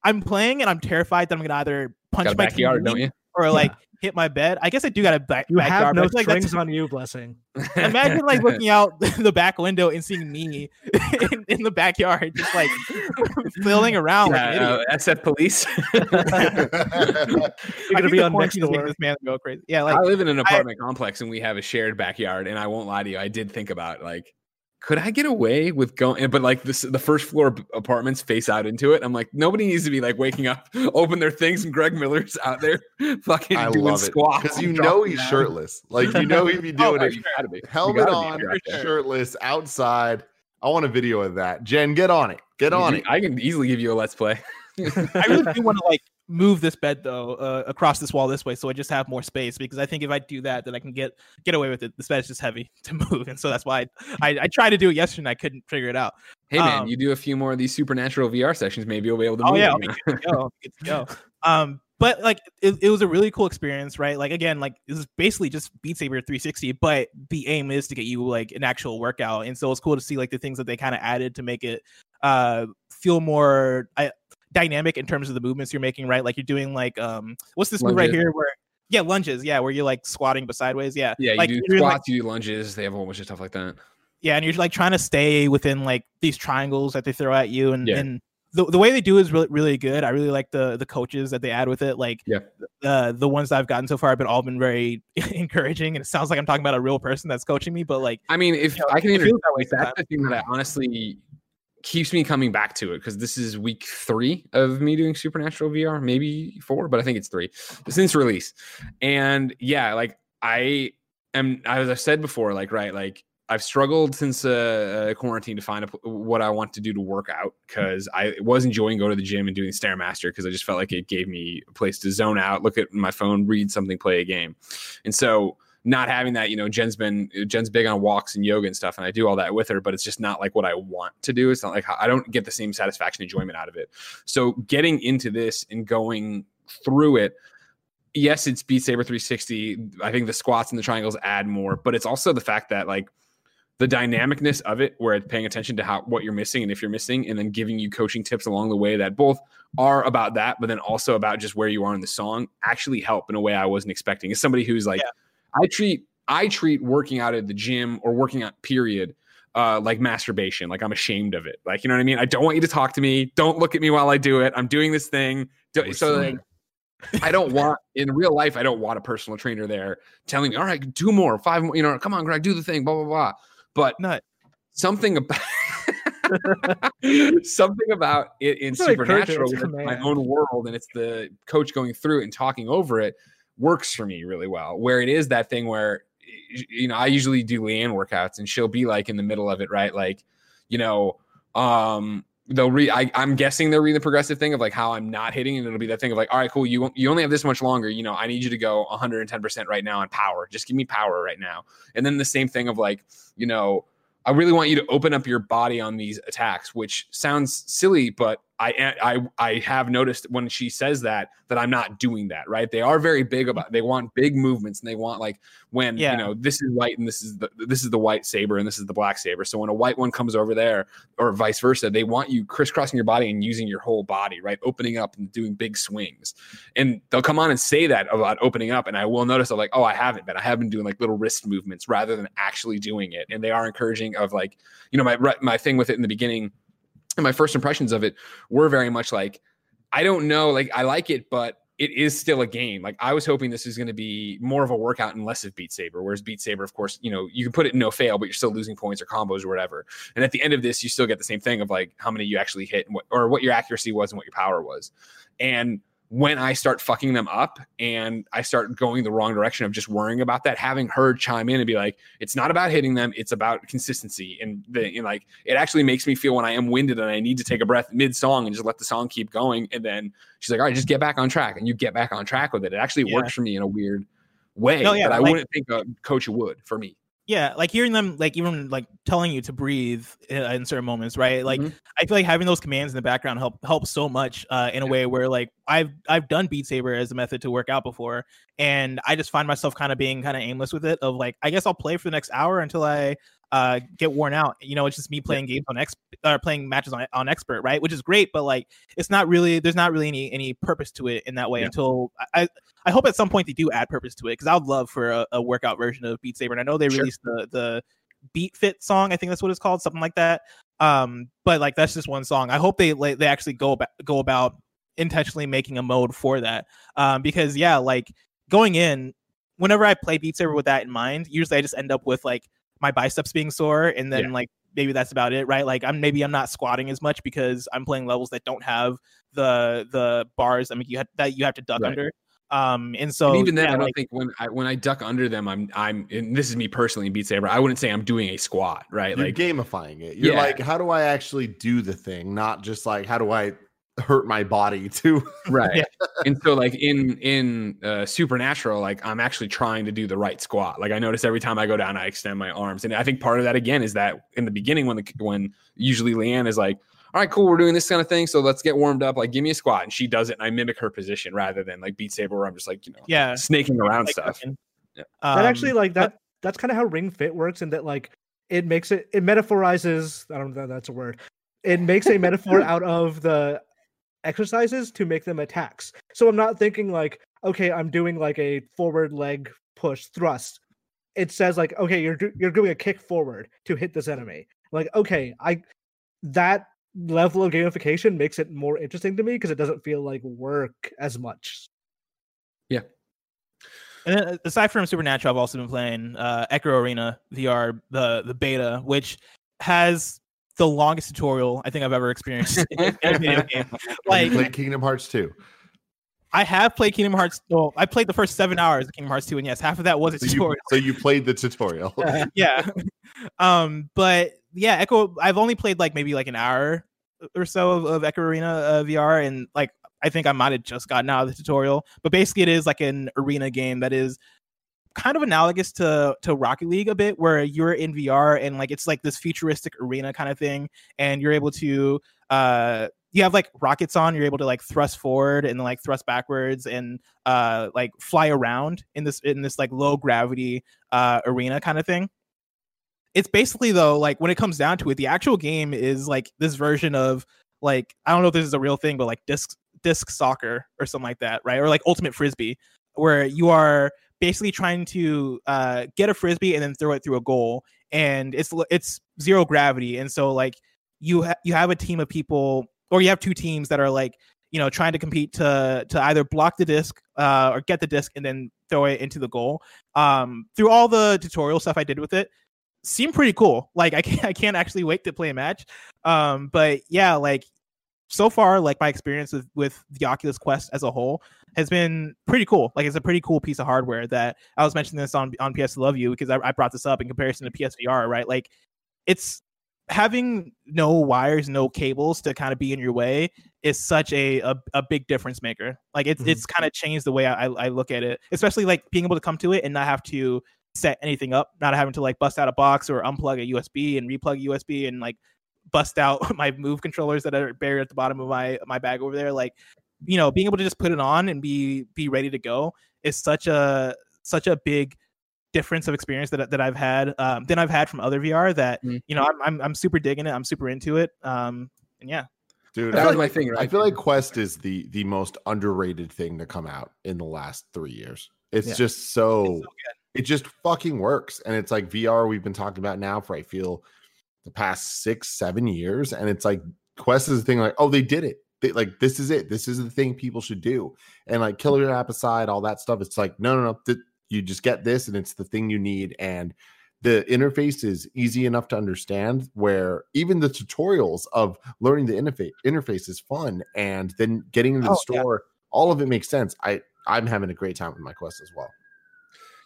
I'm playing and I'm terrified that I'm gonna either punch my backyard, don't you? Or like hit my bed. I guess I do got a backyard. You have no strings on you, blessing. Imagine like looking out the back window and seeing me in the backyard, just like flailing around like an idiot. SF police. You're gonna be on next door. This man go crazy. Yeah, like, I live in an apartment complex and we have a shared backyard, and I won't lie to you, I did think about like, could I get away with going? But like this, the first floor apartments face out into it. I'm like, nobody needs to be like waking up, open their things, and Greg Miller's out there fucking doing squats. Because you know he's shirtless. Like you know he'd be doing it. Helmet on, shirtless, outside. I want a video of that. Jen, get on it. I can easily give you a let's play. I really do want to like move this bed though across this wall this way, so I just have more space, because I think if I do that, then I can get away with it. This bed is just heavy to move, and so that's why I tried to do it yesterday and I couldn't figure it out. Hey man, you do a few more of these Supernatural VR sessions, maybe you'll be able to move. Oh yeah, good to go. But like it was a really cool experience, right? Like again, like this is basically just Beat Saber 360, but the aim is to get you like an actual workout, and so it's cool to see like the things that they kind of added to make it feel more dynamic in terms of the movements you're making, right? Like you're doing like what's this lunges move right here where lunges, where you're like squatting but sideways. Like you do squats, you do lunges, they have a whole bunch of stuff like that. Yeah, and you're like trying to stay within like these triangles that they throw at you, and the way they do is really, really good. I really like the coaches that they add with it. Like the ones that I've gotten so far have been very encouraging, and it sounds like I'm talking about a real person that's coaching me, but like I mean, if I can interview that way, that's the thing that I honestly keeps me coming back to it, because this is week 3 of me doing Supernatural VR, maybe 4, but I think it's 3 since release. And yeah, like as I said before, like, right, like I've struggled since quarantine to find what I want to do to work out, because I was enjoying going to the gym and doing Stairmaster, because I just felt like it gave me a place to zone out, look at my phone, read something, play a game. And so not having that, you know, Jen's big on walks and yoga and stuff, and I do all that with her, but it's just not like what I want to do. It's not like I don't get the same satisfaction, enjoyment out of it. So getting into this and going through it, yes, it's Beat Saber 360. I think the squats and the triangles add more, but it's also the fact that like the dynamicness of it, where it's paying attention to what you're missing and if you're missing, and then giving you coaching tips along the way that both are about that, but then also about just where you are in the song, actually help in a way I wasn't expecting. As somebody who's like, yeah. I treat working out at the gym or working out period like masturbation, like I'm ashamed of it. Like, you know what I mean? I don't want you to talk to me. Don't look at me while I do it. I'm doing this thing. So like, I don't want in real life, I don't want a personal trainer there telling me, all right, do more, 5 more, you know, come on, Greg, do the thing, blah, blah, blah. But something about it in Supernatural, my own world, and it's the coach going through it and talking over it, works for me really well. Where it is that thing where, you know, I usually do Leanne workouts, and she'll be like in the middle of it, right? Like, you know, they'll read. I'm guessing they'll read the progressive thing of like how I'm not hitting, and it'll be that thing of like, all right, cool. You only have this much longer. You know, I need you to go 110% right now on power. Just give me power right now. And then the same thing of like, you know, I really want you to open up your body on these attacks, which sounds silly, but I have noticed when she says that I'm not doing that, right? They are very big about, they want big movements, and they want like when, you know, this is white and this is the white saber and this is the black saber. So when a white one comes over there or vice versa, they want you crisscrossing your body and using your whole body, right? Opening up and doing big swings. And they'll come on and say that about opening up. And I will notice I'm like, oh, I haven't been doing like little wrist movements rather than actually doing it. And they are encouraging of like, you know, my thing with it in the beginning, and my first impressions of it were very much like, I don't know, like I like it, but it is still a game. Like I was hoping this is going to be more of a workout and less of Beat Saber. Whereas Beat Saber, of course, you know, you can put it in no fail, but you're still losing points or combos or whatever. And at the end of this, you still get the same thing of like how many you actually hit and what your accuracy was and what your power was. And when I start fucking them up and I start going the wrong direction of just worrying about that, having her chime in and be like, it's not about hitting them, it's about consistency. And like, it actually makes me feel when I am winded and I need to take a breath mid song and just let the song keep going. And then she's like, all right, just get back on track. And you get back on track with it. It actually works for me in a weird way that I wouldn't think a coach would for me. Yeah, like hearing them, like even like telling you to breathe in certain moments, right? Like I feel like having those commands in the background helps so much in a way where like I've done Beat Saber as a method to work out before, and I just find myself kind of being kind of aimless with it. Of like, I guess I'll play for the next hour until I get worn out. You know, it's just me playing games on playing matches on expert, right? Which is great, but like it's not really, there's not really any purpose to it in that way until I hope at some point they do add purpose to it, because I would love for a workout version of Beat Saber. And I know they released the Beat Fit song, I think that's what it's called, something like that. But like that's just one song. I hope they actually go about intentionally making a mode for that. Because like going in, whenever I play Beat Saber with that in mind, usually I just end up with like my biceps being sore, and then like maybe that's about it, right? Like I'm not squatting as much because I'm playing levels that don't have the bars. I mean, you have to duck under. And even then, I don't think when I duck under them, I'm and this is me personally in Beat Saber, I wouldn't say I'm doing a squat, right? You're like gamifying it. You're like, how do I actually do the thing? Not just like, how do I hurt my body too? Right. And so like in Supernatural, like I'm actually trying to do the right squat. Like I notice every time I go down, I extend my arms. And I think part of that again is that in the beginning when usually Leanne is like, all right, cool, we're doing this kind of thing, so let's get warmed up. Like, give me a squat. And she does it, and I mimic her position rather than like Beat Saber, where I'm just like, you know, snaking around like stuff. That actually, like, that's kind of how Ring Fit works, in that, like, it makes it metaphorizes, I don't know if that's a word, it makes a metaphor out of the exercises to make them attacks. So I'm not thinking, like, okay, I'm doing like a forward leg push thrust. It says, like, okay, you're doing a kick forward to hit this enemy. Like, okay, that level of gamification makes it more interesting to me because it doesn't feel like work as much. Yeah. And then, aside from Supernatural, I've also been playing Echo Arena VR, the beta, which has the longest tutorial I think I've ever experienced in a video game. Like, played Kingdom Hearts 2. I have played Kingdom Hearts. Well, I played the first 7 hours of Kingdom Hearts 2, and yes, half of that was a tutorial. So you played the tutorial. But Echo. I've only played like maybe like an hour or so of Echo Arena VR, and like I think I might have just gotten out of the tutorial. But basically, it is like an arena game that is kind of analogous to Rocket League a bit, where you're in VR and like it's like this futuristic arena kind of thing, and you're able to you have like rockets on, you're able to like thrust forward and like thrust backwards and like fly around in this like low gravity arena kind of thing. It's basically, though, like when it comes down to it, the actual game is like this version of like, I don't know if this is a real thing, but like disc soccer or something like that, right? Or like ultimate frisbee, where you are basically trying to get a frisbee and then throw it through a goal, and it's zero gravity, and so like you have a team of people, or you have two teams that are like, you know, trying to compete to either block the disc or get the disc and then throw it into the goal. Through all the tutorial stuff I did with it, seemed pretty cool. Like I can't actually wait to play a match. But yeah, like so far, like my experience with the Oculus Quest as a whole has been pretty cool. Like it's a pretty cool piece of hardware that I was mentioning this on PS Love You, because I brought this up in comparison to PSVR, right? Like it's having no wires, no cables to kind of be in your way is such a big difference maker. Like it's kind of changed the way I look at it, especially like being able to come to it and not have to set anything up, not having to like bust out a box or unplug a USB and replug a USB and like bust out my Move controllers that are buried at the bottom of my bag over there. Like, you know, being able to just put it on and be ready to go is such a big difference of experience that I've had than I've had from other VR, that you know, I'm super digging it. I'm super into it. And yeah, dude, that was my thing. Right? I feel like Quest is the most underrated thing to come out in the last 3 years. It's just so good. It just fucking works. And it's like VR we've been talking about now for, I feel, the past 6-7 years. And it's like Quest is the thing, like, oh, they did it. They, like, this is it. This is the thing people should do. And like killer app aside, all that stuff. It's like, no. You just get this and it's the thing you need. And the interface is easy enough to understand, where even the tutorials of learning the interface is fun. And then getting into the store, all of it makes sense. I'm having a great time with my Quest as well.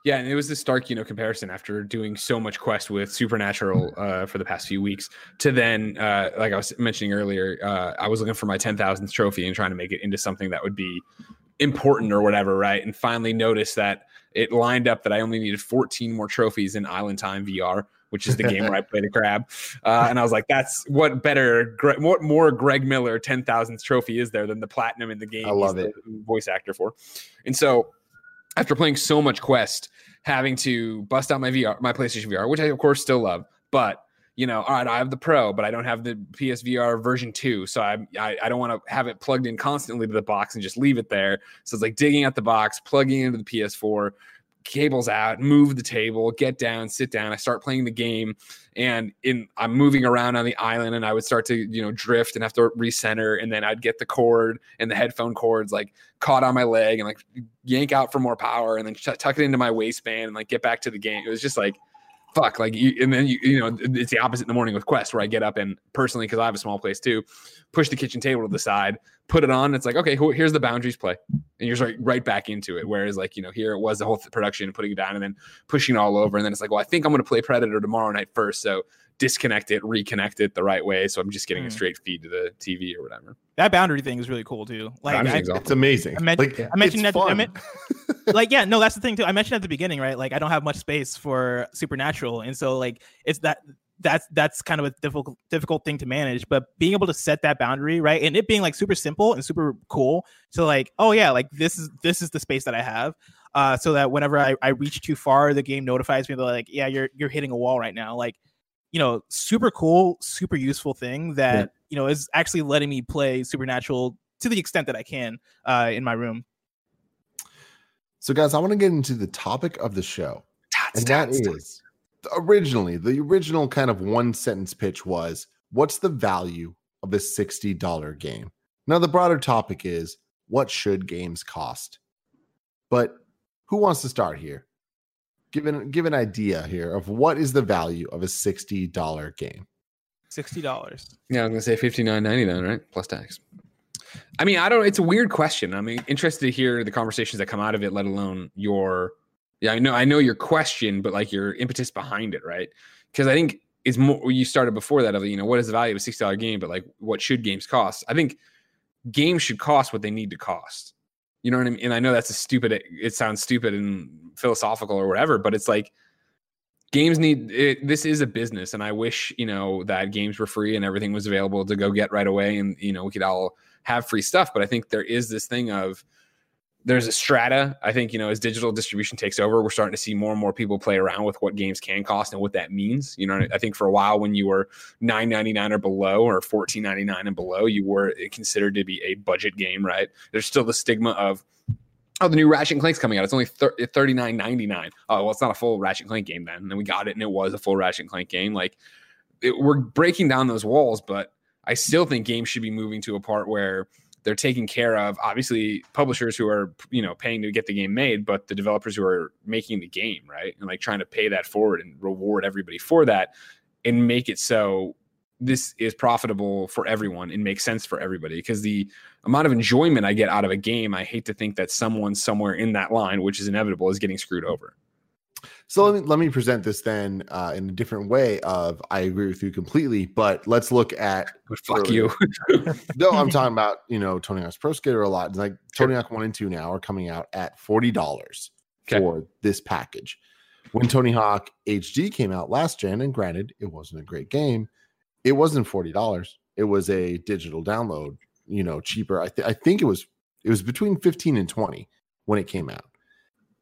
Yeah, and it was this stark, you know, comparison after doing so much Quest with Supernatural for the past few weeks to then, like I was mentioning earlier, I was looking for my 10,000th trophy and trying to make it into something that would be important or whatever, right? And finally noticed that it lined up that I only needed 14 more trophies in Island Time VR, which is the game where I play the crab. And I was like, that's what better, what more Greg Miller 10,000th trophy is there than the platinum in the game I love he's it. The voice actor for. And so after playing so much Quest, having to bust out my PlayStation VR, which I, of course, still love, but, you know, all right, I have the Pro, but I don't have the PSVR version 2, so I don't want to have it plugged in constantly to the box and just leave it there. So it's like digging out the box, plugging into the PS4, cables out, move the table, get down, sit down. I start playing the game, and I'm moving around on the island, and I would start to, you know, drift and have to recenter, and then I'd get the cord and the headphone cords like caught on my leg and like yank out for more power, and then tuck it into my waistband and like get back to the game. It was just like, fuck, like you know it's the opposite in the morning with Quest, where I get up and personally, because I have a small place too, push the kitchen table to the side, put it on, and it's like, okay, here's the boundaries play, and you're just right back into it. Whereas like, you know, here it was the whole production and putting it down and then pushing it all over, and then it's like, well, I think I'm going to play Predator tomorrow night first, so disconnect it, reconnect it the right way, so I'm just getting a straight feed to the TV or whatever. That boundary thing is really cool too. Like it's amazing. I mentioned that. Like, yeah, no, that's the thing too. I mentioned at the beginning, right? Like, I don't have much space for Supernatural, and so like it's that's kind of a difficult thing to manage. But being able to set that boundary, right, and it being like super simple and super cool, so like, oh yeah, like this is the space that I have. So that whenever I reach too far, the game notifies me that like, yeah, you're hitting a wall right now. Like, you know, super cool, super useful thing that you know is actually letting me play Supernatural to the extent that I can in my room. So, guys, I want to get into the topic of the show. That is the original kind of one sentence pitch was, what's the value of a $60 game? Now, the broader topic is, what should games cost? But who wants to start here? Give an idea here of what is the value of a $60 game. $60. Yeah, I'm going to say $59.99, right? Plus tax. I mean, I don't. It's a weird question. I mean, interested to hear the conversations that come out of it, let alone your. Yeah, I know your question, but like your impetus behind it, right? Because I think it's more. You started before that of, you know, what is the value of a $60 game, but like, what should games cost? I think games should cost what they need to cost. You know what I mean? And I know that's a stupid, it sounds stupid and philosophical or whatever, but it's like games need it. This is a business, and I wish, you know, that games were free and everything was available to go get right away, and, you know, we could all have free stuff. But I think there is this thing of, there's a strata. I think, you know, as digital distribution takes over, we're starting to see more and more people play around with what games can cost and what that means. You know, I think for a while when you were $9.99 or below, or $14.99 and below, you were considered to be a budget game, right? There's still the stigma of, oh, the new Ratchet and Clank's coming out. It's only $39.99. Oh, well, it's not a full Ratchet and Clank game then. And then we got it, and it was a full Ratchet and Clank game. Like, we're breaking down those walls, but I still think games should be moving to a part where they're taking care of, obviously, publishers who are, you know, paying to get the game made, but the developers who are making the game, right? And like trying to pay that forward and reward everybody for that, and make it so this is profitable for everyone and makes sense for everybody. Because the amount of enjoyment I get out of a game, I hate to think that someone somewhere in that line, which is inevitable, is getting screwed over. So let me present this then in a different way. Of I agree with you completely, but let's look at you. No, I'm talking about, you know, Tony Hawk's Pro Skater a lot. It's like Tony Hawk 1 and 2 now are coming out at $40 for this package. When Tony Hawk HD came out last gen, and granted it wasn't a great game, it wasn't $40. It was a digital download, you know, cheaper. I think it was between 15 and 20 when it came out.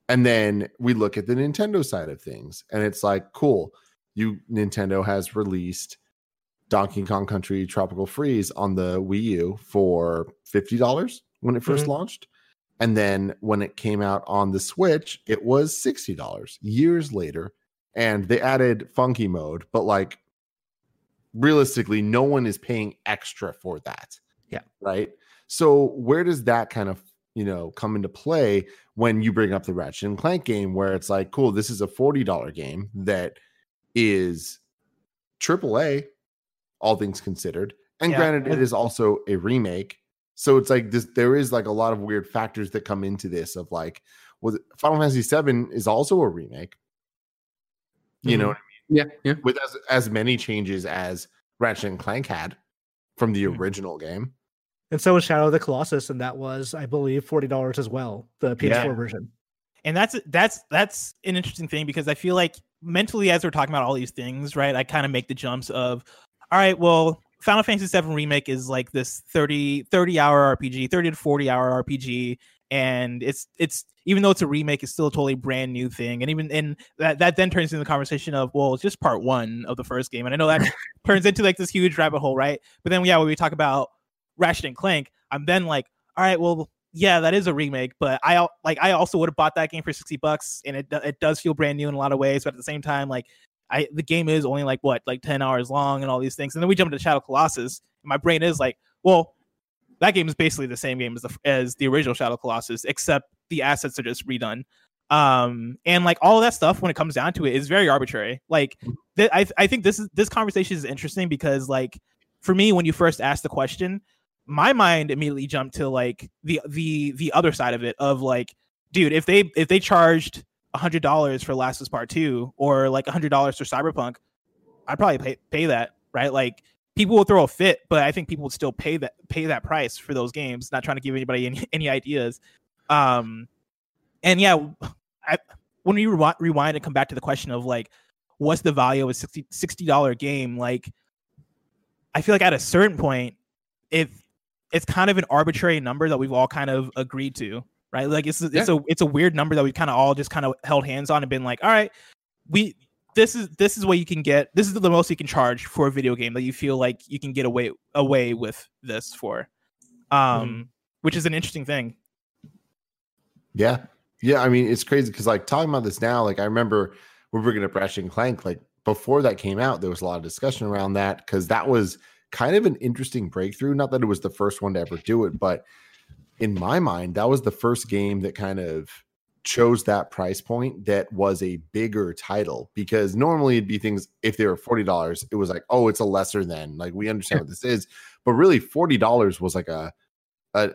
And then we look at the Nintendo side of things, and it's like, cool, Nintendo has released Donkey Kong Country Tropical Freeze on the Wii U for $50 when it first launched. And then when it came out on the Switch, it was $60 years later. And they added funky mode, but like realistically, no one is paying extra for that. Yeah. Right. So where does that kind of, you know, come into play when you bring up the Ratchet and Clank game, where it's like, cool, this is a $40 game that is AAA, all things considered. And granted, it is also a remake. So it's like this, there is like a lot of weird factors that come into this of like, well, Final Fantasy VII is also a remake. You know what I mean? Yeah. With as many changes as Ratchet and Clank had from the original game. And so was Shadow of the Colossus, and that was, I believe, $40 as well, the PS4 version. And that's an interesting thing, because I feel like mentally, as we're talking about all these things, right, I kind of make the jumps of, all right, well, Final Fantasy VII Remake is like this 30 to 40 hour RPG, and it's even though it's a remake, it's still a totally brand new thing. And even in that then turns into the conversation of, well, it's just part one of the first game. And I know that turns into like this huge rabbit hole, right? But then when we talk about Ratchet and Clank, I'm then like, all right, well, yeah, that is a remake, but I also would have bought that game for $60, and it does feel brand new in a lot of ways. But at the same time, like, the game is only like 10 hours long and all these things. And then we jump into Shadow Colossus, and my brain is like, well, that game is basically the same game as the original Shadow Colossus, except the assets are just redone. And like all of that stuff, when it comes down to it, is very arbitrary. Like, I think this conversation is interesting because, like, for me, when you first asked the question, my mind immediately jumped to like the other side of it of like, dude, if they charged $100 for Last of Us Part 2 or like $100 for Cyberpunk, I'd probably pay that, right? Like, people will throw a fit, but I think people would still pay that price for those games. Not trying to give anybody any ideas. And yeah, when you rewind and come back to the question of like, what's the value of a $60 game? Like, I feel like at a certain point, if it's kind of an arbitrary number that we've all kind of agreed to, right? Like it's a weird number that we've kind of all just kind of held hands on and been like, all right, this is what you can get. This is the most you can charge for a video game that you feel like you can get away with this for, which is an interesting thing. Yeah. Yeah. I mean, it's crazy. 'Cause like talking about this now, like I remember we're bringing up Ratchet and Clank, like before that came out, there was a lot of discussion around that. 'Cause that was kind of an interesting breakthrough. Not that it was the first one to ever do it, but in my mind, that was the first game that kind of chose that price point that was a bigger title, because normally it'd be things, if they were $40, it was like, oh, it's a lesser than, like, we understand what this is. But really $40 was like a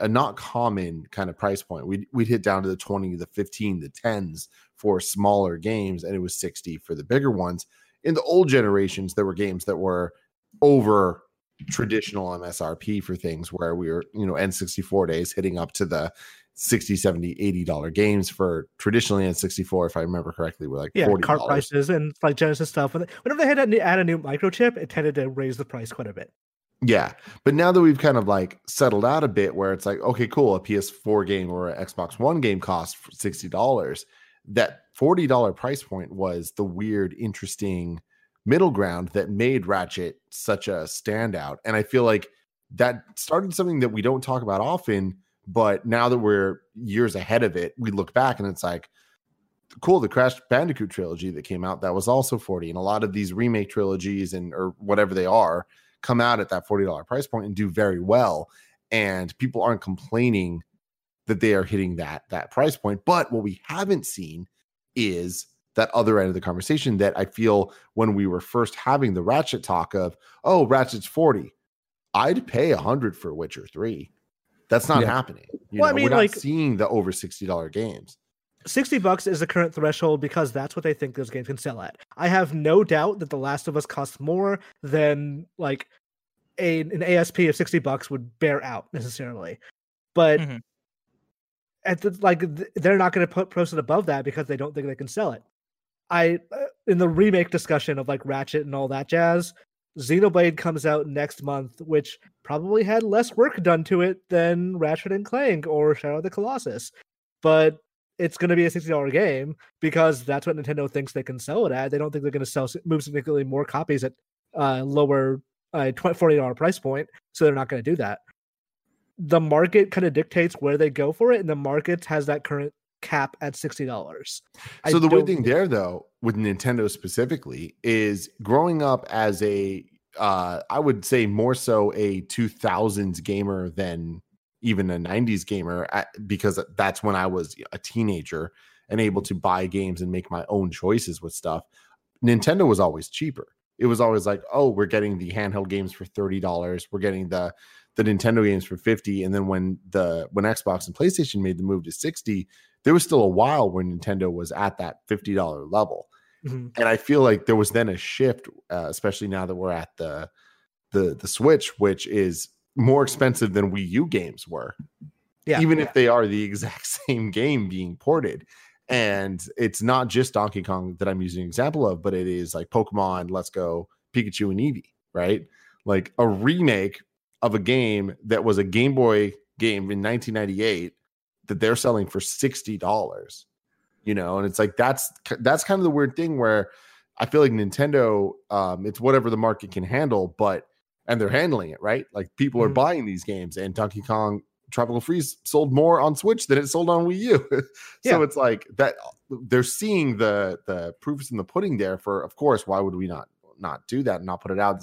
not common kind of price point. We'd hit down to the 20, the 15, the 10s for smaller games, and it was 60 for the bigger ones. In the old generations, there were games that were over traditional MSRP for things where we were, you know, N64 days hitting up to the $60, $70, $80 games for traditionally N64, if I remember correctly, were like $40. Cart prices and like Genesis stuff. Whenever they had to add a new microchip, it tended to raise the price quite a bit. Yeah, but now that we've kind of like settled out a bit, where it's like, okay, cool, a PS4 game or an Xbox One game costs $60. That $40 price point was the weird, interesting middle ground that made Ratchet such a standout, and I feel like that started something that we don't talk about often. But now that we're years ahead of it, we look back and it's like, cool, the Crash Bandicoot trilogy that came out, that was also $40. And a lot of these remake trilogies and or whatever they are come out at that $40 price point and do very well. And people aren't complaining that they are hitting that price point. But what we haven't seen is that other end of the conversation that I feel when we were first having the Ratchet talk of, oh, Ratchet's $40. I'd pay $100 for Witcher 3. That's not happening. I mean, we're not seeing the over $60 games. $60 is the current threshold because that's what they think those games can sell at. I have no doubt that The Last of Us costs more than like an ASP of $60 would bear out necessarily. But they're not going to put Proset above that because they don't think they can sell it. In the remake discussion of like Ratchet and all that jazz, Xenoblade comes out next month, which probably had less work done to it than Ratchet and Clank or Shadow of the Colossus. But it's going to be a $60 game because that's what Nintendo thinks they can sell it at. They don't think they're going to move significantly more copies at lower $40 price point, so they're not going to do that. The market kind of dictates where they go for it, and the market has that current cap at $60. So the weird thing there, though, with Nintendo specifically, is growing up as a, I would say more so a 2000s gamer than even a 90s gamer, because that's when I was a teenager and able to buy games and make my own choices with stuff. Nintendo was always cheaper. It was always like, oh, we're getting the handheld games for $30. We're getting the Nintendo games for $50. And then when Xbox and PlayStation made the move to $60, there was still a while where Nintendo was at that $50 level. Mm-hmm. And I feel like there was then a shift, especially now that we're at the Switch, which is more expensive than Wii U games were, if they are the exact same game being ported. And it's not just Donkey Kong that I'm using an example of, but it is like Pokemon, Let's Go, Pikachu, and Eevee, right? Like a remake of a game that was a Game Boy game in 1998 that they're selling for $60, you know? And it's like, that's kind of the weird thing where I feel like Nintendo, it's whatever the market can handle, and they're handling it, right? Like people are buying these games, and Donkey Kong Tropical Freeze sold more on Switch than it sold on Wii U. It's like that they're seeing the proofs in the pudding there for, of course, why would we not do that and not put it out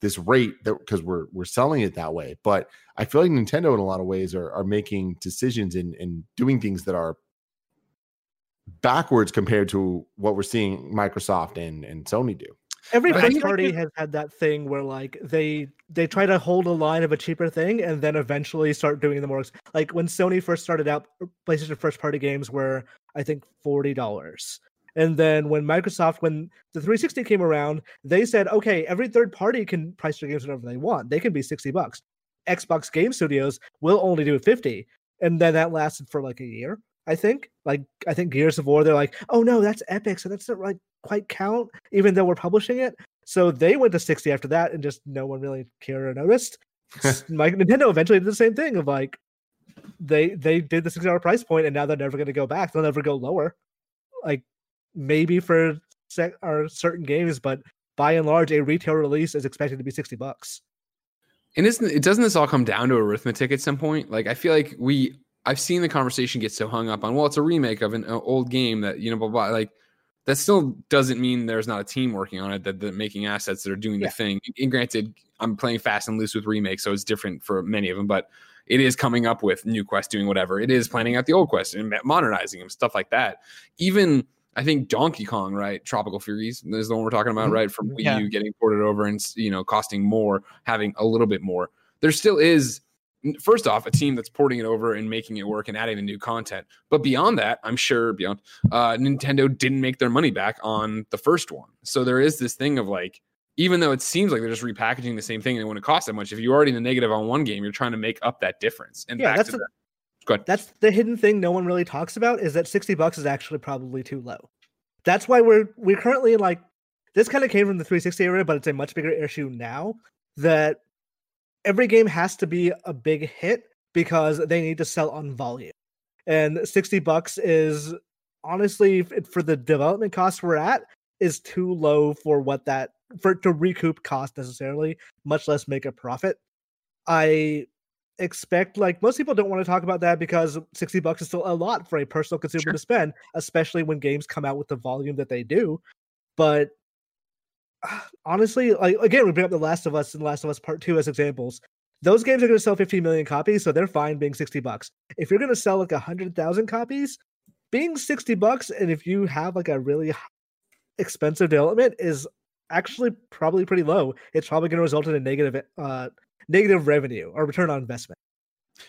this rate, that because we're selling it that way. But I feel like Nintendo in a lot of ways are making decisions and doing things that are backwards compared to what we're seeing Microsoft and Sony do. Every first party has had that thing where like they try to hold a line of a cheaper thing and then eventually start doing the more, like when Sony first started out, PlayStation first party games were I think $40. And then when the 360 came around, they said, okay, every third party can price their games whatever they want. They can be $60. Xbox Game Studios will only do $50. And then that lasted for like a year, I think. Like, I think Gears of War, they're like, oh no, that's Epic, so that's not like quite count, even though we're publishing it. So they went to 60 after that, and just no one really cared or noticed. Nintendo eventually did the same thing of like, they did the $60 price point, and now they're never going to go back. They'll never go lower. Like, maybe for certain games, but by and large, a retail release is expected to be $60. And doesn't this all come down to arithmetic at some point? Like, I feel like I've seen the conversation get so hung up on, well, it's a remake of an old game that, you know, blah, blah. Like, that still doesn't mean there's not a team working on it, that they're making assets that are doing the thing. And granted, I'm playing fast and loose with remakes, so it's different for many of them, but it is coming up with new quests, doing whatever. It is planning out the old quests and modernizing them, stuff like that. Even, I think Donkey Kong, right? Tropical Furies is the one we're talking about, right? From Wii U getting ported over and, you know, costing more, having a little bit more. There still is, first off, a team that's porting it over and making it work and adding the new content. But beyond that, I'm sure Nintendo didn't make their money back on the first one. So there is this thing of like, even though it seems like they're just repackaging the same thing and it wouldn't cost that much, if you're already in the negative on one game, you're trying to make up that difference. And yeah, that's the hidden thing no one really talks about, is that $60 is actually probably too low. That's why we're currently like, this kind of came from the 360 era, but it's a much bigger issue now, that every game has to be a big hit because they need to sell on volume. And $60 is honestly, for the development costs we're at, is too low for what that, for to recoup cost necessarily, much less make a profit. I expect, like, most people don't want to talk about that because $60 is still a lot for a personal consumer to spend, especially when games come out with the volume that they do. But honestly, like, again, we bring up The Last of Us and Last of Us Part 2 as examples. Those games are going to sell 15 million copies, so they're fine being $60. If you're going to sell like 100,000 copies, being $60, and if you have like a really expensive development, is actually probably pretty low. It's probably going to result in a negative revenue or return on investment.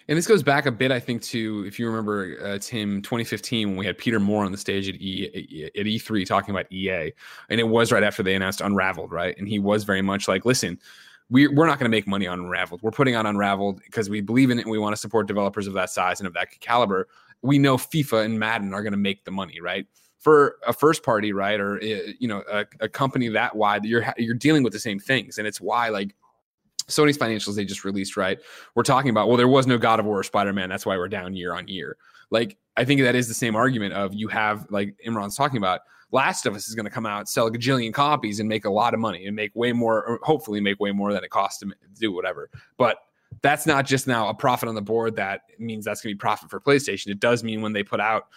And this goes back a bit, I think, to, if you remember, Tim, 2015, when we had Peter Moore on the stage at E3 talking about EA. And it was right after they announced Unraveled, right? And he was very much like, listen, we're not going to make money on Unraveled. We're putting on Unraveled because we believe in it and we want to support developers of that size and of that caliber. We know FIFA and Madden are going to make the money, right? For a first party, right, or, you know, a company that wide, you're dealing with the same things. And it's why, like, Sony's financials they just released, right, we're talking about, well, there was no God of War or Spider-Man, that's why we're down year on year. Like, I think that is the same argument of, you have, like Imran's talking about, Last of Us is going to come out, sell a gajillion copies and make a lot of money and make way more, or hopefully make way more than it costs to do whatever. But that's not just now a profit on the board that means that's going to be profit for PlayStation. It does mean when they put out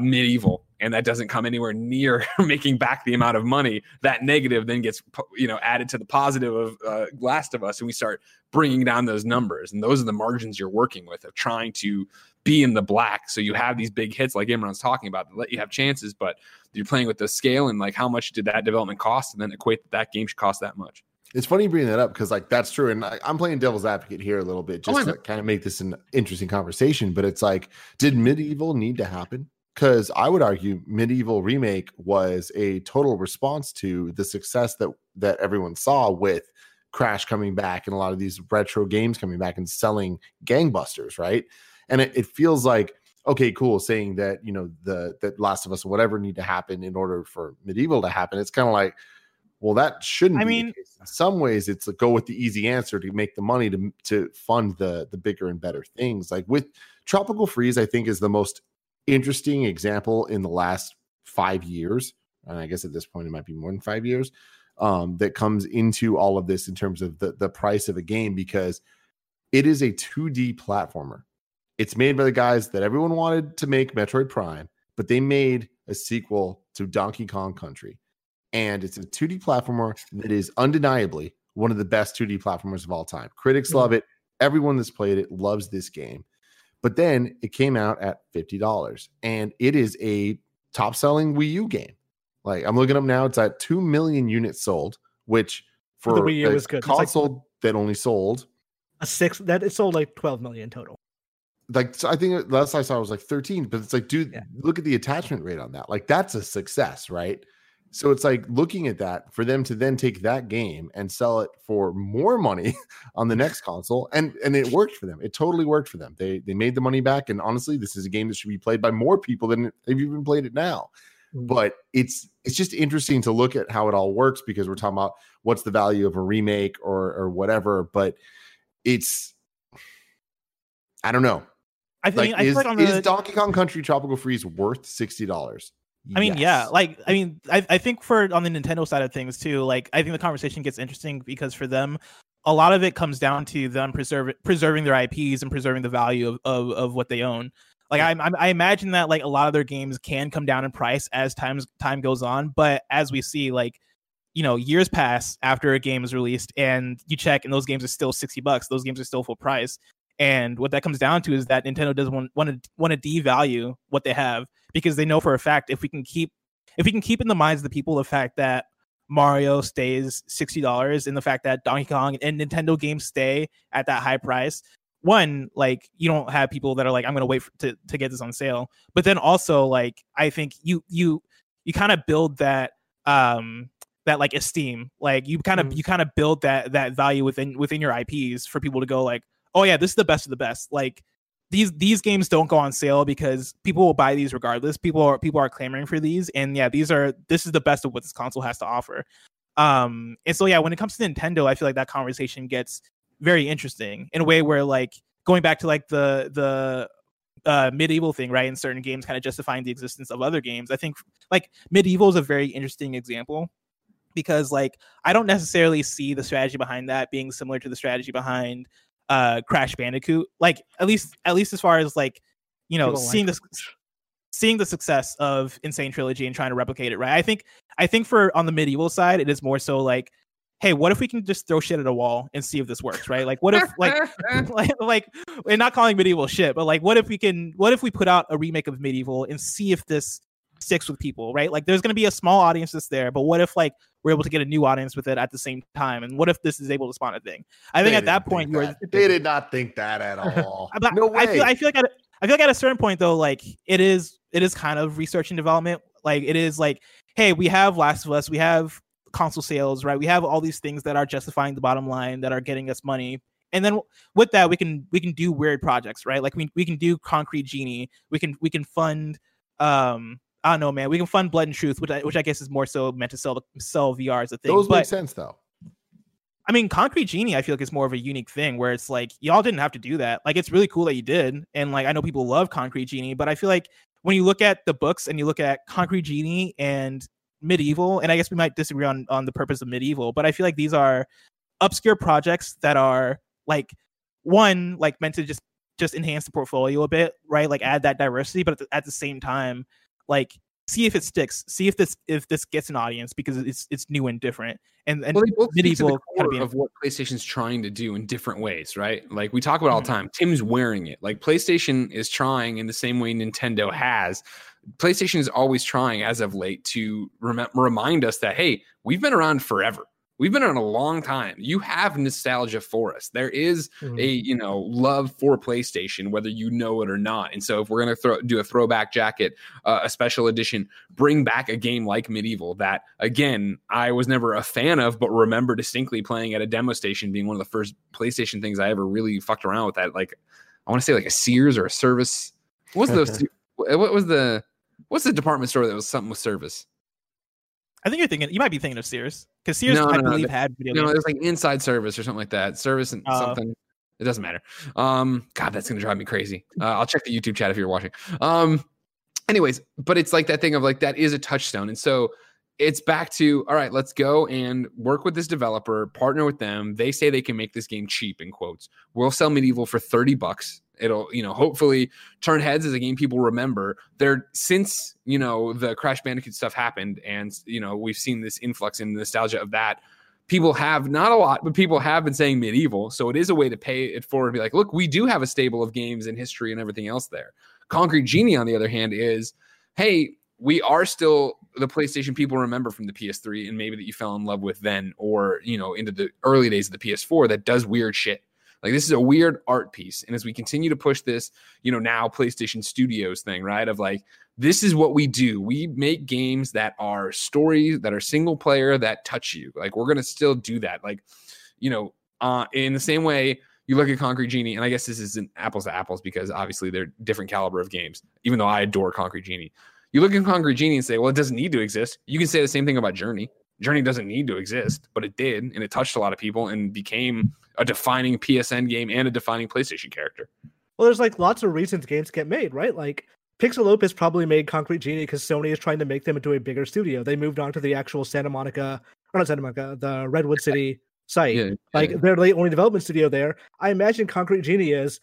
Medieval, and that doesn't come anywhere near making back the amount of money, that negative then gets, you know, added to the positive of Last of Us, and we start bringing down those numbers. And those are the margins you're working with of trying to be in the black. So you have these big hits like Imran's talking about that let you have chances, but you're playing with the scale and like how much did that development cost, and then equate that game should cost that much. It's funny you bring that up because, like, that's true. And I'm playing devil's advocate here a little bit just to kind of make this an interesting conversation. But it's like, did Medieval need to happen? Because I would argue Medieval Remake was a total response to the success that everyone saw with Crash coming back and a lot of these retro games coming back and selling gangbusters, right? And it feels like, okay, cool, saying that, you know, that Last of Us or whatever need to happen in order for Medieval to happen. It's kind of like, well, that shouldn't be the case. In some ways, it's like, go with the easy answer to make the money to fund the bigger and better things. Like with Tropical Freeze, I think is the most interesting example in the last 5 years. And I guess at this point, it might be more than 5 years that comes into all of this in terms of the price of a game, because it is a 2D platformer. It's made by the guys that everyone wanted to make Metroid Prime, but they made a sequel to Donkey Kong Country. And it's a 2D platformer that is undeniably one of the best 2D platformers of all time. Critics love it. Everyone that's played it loves this game. But then it came out at $50, and it is a top-selling Wii U game. Like, I'm looking up now, it's at 2 million units sold, which for the Wii U was good. Console like that only sold that it sold like 12 million total. Like, so I think last I saw it was like 13, but it's like, dude, look at the attachment rate on that. Like, that's a success, right? So it's like, looking at that, for them to then take that game and sell it for more money on the next console. And it worked for them. It totally worked for them. They made the money back. And honestly, this is a game that should be played by more people than they've even played it now. But it's just interesting to look at how it all works, because we're talking about what's the value of a remake or whatever. But it's, I don't know. I think, like, is Donkey Kong Country Tropical Freeze worth $60? I mean, yeah, like, I mean, I think for on the Nintendo side of things, too, like, I think the conversation gets interesting because for them, a lot of it comes down to them preserving their IPs and preserving the value of what they own. Like, I imagine that, like, a lot of their games can come down in price as time goes on. But as we see, like, you know, years pass after a game is released and you check and those games are still $60. Those games are still full price. And what that comes down to is that Nintendo doesn't want to devalue what they have, because they know for a fact if we can keep in the minds of the people the fact that Mario stays $60 and the fact that Donkey Kong and Nintendo games stay at that high price, one, like, you don't have people that are like, I'm going to wait to get this on sale. But then also, like, I think you kind of build that that like esteem. Like you kind of build that value within your IPs for people to go like, oh yeah, this is the best of the best. Like these games don't go on sale because people will buy these regardless. People are clamoring for these, and yeah, this is the best of what this console has to offer. And so yeah, when it comes to Nintendo, I feel like that conversation gets very interesting in a way where like going back to like the medieval thing, right? In certain games, kind of justifying the existence of other games. I think like medieval is a very interesting example because like I don't necessarily see the strategy behind that being similar to the strategy behind Crash Bandicoot. Like at least as far as like, you know, seeing the success of Insane Trilogy and trying to replicate it, right? I think for on the medieval side, it is more so like, hey, what if we can just throw shit at a wall and see if this works, right? Like, what if, like, and not calling medieval shit, but like, what if we put out a remake of medieval and see if this sticks with people, right? Like, there's going to be a small audience that's there, but what if, like, we're able to get a new audience with it at the same time? And what if this is able to spawn a thing? I think at that point, they did not think that at all. No way. I feel like at a certain point, though, like, it is kind of research and development. Like, it is like, hey, we have Last of Us, we have console sales, right? We have all these things that are justifying the bottom line, that are getting us money, and then with that we can do weird projects, right? Like we can do Concrete Genie, we can fund I don't know, man, we can fund Blood and Truth, which I guess is more so meant to sell VR as a thing. Those make sense though. I mean, Concrete Genie, I feel like it's more of a unique thing where it's like y'all didn't have to do that. Like it's really cool that you did, and like I know people love Concrete Genie, but I feel like when you look at the books and you look at Concrete Genie and Medieval, and I guess we might disagree on the purpose of Medieval, but I feel like these are obscure projects that are like one, like meant to just enhance the portfolio a bit, right? Like add that diversity, but at the same time, like see if it sticks, see if this gets an audience because it's new and different. And well, Medieval kind of what PlayStation's trying to do in different ways, right? Like we talk about all the time. Tim's wearing it. Like PlayStation is trying in the same way Nintendo has. PlayStation is always trying as of late to remind us that, hey, we've been around forever. We've been around a long time. You have nostalgia for us. There is a, love for PlayStation, whether you know it or not. And so if we're going to do a throwback jacket, a special edition, bring back a game like Medieval that, again, I was never a fan of, but remember distinctly playing at a demo station, being one of the first PlayStation things I ever really fucked around with that. Like, I want to say like a Sears or a Service. What's the department store that was something with Service? I think you might be thinking of Sears, because Sears had video games. No, it was like Inside Service or something like that. Service and something. It doesn't matter. God, that's going to drive me crazy. I'll check the YouTube chat if you're watching. Anyways, but it's like that thing of like, that is a touchstone. And so it's back to, all right, let's go and work with this developer, partner with them. They say they can make this game cheap, in quotes. We'll sell Medieval for $30. It'll, hopefully turn heads as a game people remember. There, since, the Crash Bandicoot stuff happened and, we've seen this influx in the nostalgia of that. People have, not a lot, but people have been saying Medieval. So it is a way to pay it forward and be like, look, we do have a stable of games and history and everything else there. Concrete Genie, on the other hand, is, hey, we are still the PlayStation people remember from the PS3 and maybe that you fell in love with then or, into the early days of the PS4 that does weird shit. Like this is a weird art piece. And as we continue to push this, now PlayStation Studios thing, right? Of like, this is what we do. We make games that are stories, that are single player, that touch you. Like we're going to still do that. Like, in the same way you look at Concrete Genie, and I guess this isn't apples to apples because obviously they're different caliber of games, even though I adore Concrete Genie. You look at Concrete Genie and say, well, it doesn't need to exist. You can say the same thing about Journey. Journey doesn't need to exist, but it did, and it touched a lot of people and became a defining PSN game and a defining PlayStation character. Well, there's like lots of reasons games get made, right? Like Pixel Opus probably made Concrete Genie because Sony is trying to make them into a bigger studio. They moved on to the actual the Redwood City site. Yeah. Like they're the only development studio there. I imagine Concrete Genie is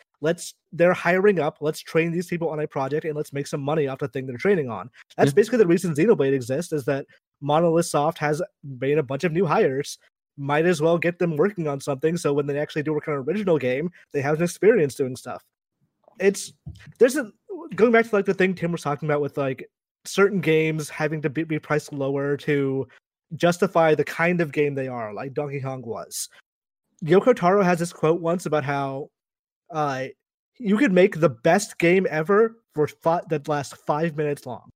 they're hiring up, let's train these people on a project and let's make some money off the thing they're training on. That's basically the reason Xenoblade exists, is that Monolith Soft has made a bunch of new hires. Might as well get them working on something so when they actually do work on an original game, they have an experience doing stuff. Going back to like the thing Tim was talking about with like certain games having to be priced lower to justify the kind of game they are, like Donkey Kong was. Yoko Taro has this quote once about how you could make the best game ever that lasts 5 minutes long,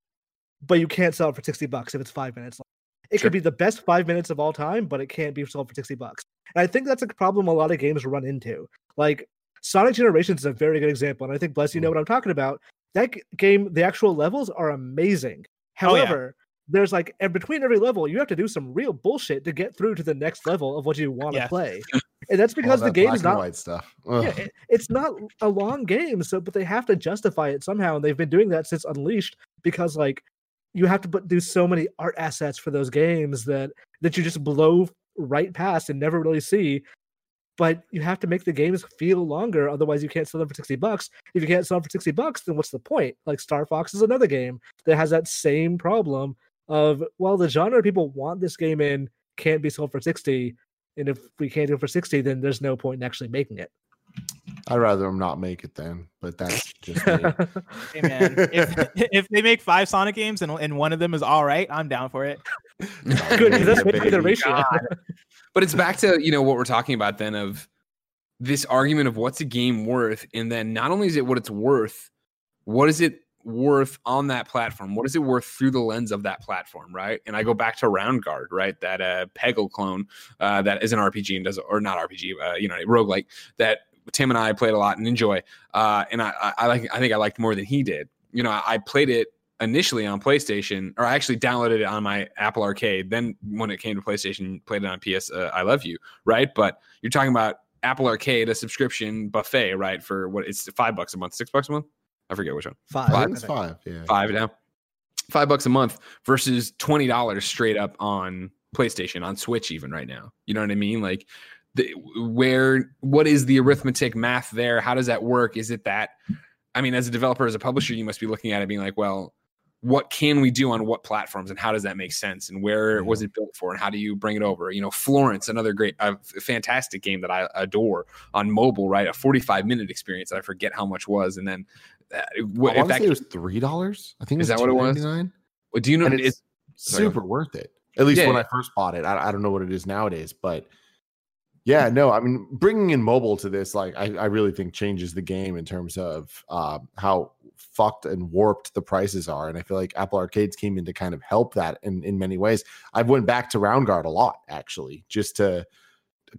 but you can't sell it for $60 if it's 5 minutes long. It could be the best 5 minutes of all time, but it can't be sold for $60. And I think that's a problem a lot of games run into. Like Sonic Generations is a very good example, and I think, Bless, you know what I'm talking about. That game, the actual levels are amazing. However, there's like, and between every level, you have to do some real bullshit to get through to the next level of what you want to play. And that's because the game is not white stuff. Yeah, it's not a long game, so but they have to justify it somehow, and they've been doing that since Unleashed, because like you have to do so many art assets for those games that you just blow right past and never really see. But you have to make the games feel longer, otherwise you can't sell them for $60. If you can't sell them for $60, then what's the point? Like Star Fox is another game that has that same problem of, well, the genre people want this game in can't be sold for $60, and if we can't do it for $60, then there's no point in actually making it. I'd rather them not make it then, but that's just me. Hey man, if they make 5 Sonic games and one of them is all right, I'm down for it. Good, that's the ratio. But it's back to, you know, what we're talking about then, of this argument of what's a game worth, and then not only is it what it's worth, what is it worth on that platform? What is it worth through the lens of that platform, right? And I go back to Round Guard, right? That Peggle clone that is an RPG and does, or not RPG, you know, roguelike, that Tim and I played a lot and enjoy. And I think I liked more than he did. You know, I played it initially on PlayStation, or I actually downloaded it on my Apple Arcade. Then when it came to PlayStation, played it on PS I Love You, right? But you're talking about Apple Arcade, a subscription buffet, right? For what, it's $5 a month, $6 a month? I forget which one. Five. Yeah. $5 a month versus $20 straight up on PlayStation, on Switch even right now. You know what I mean? Like, what is the arithmetic math there? How does that work? Is it that, I mean, as a developer, as a publisher, you must be looking at it being like, well, what can we do on what platforms, and how does that make sense, and where was it built for, and how do you bring it over? You know, Florence, another great, fantastic game that I adore on mobile, right? A 45-minute experience that I forget how much was, and then it was $3. I think is that what it was? Well, do you know? It's super worth it. At least when I first bought it, I don't know what it is nowadays, but yeah, no, I mean, bringing in mobile to this, like, I really think changes the game in terms of how fucked and warped the prices are. And I feel like Apple Arcades came in to kind of help that in many ways. I've went back to Round Guard a lot, actually, just to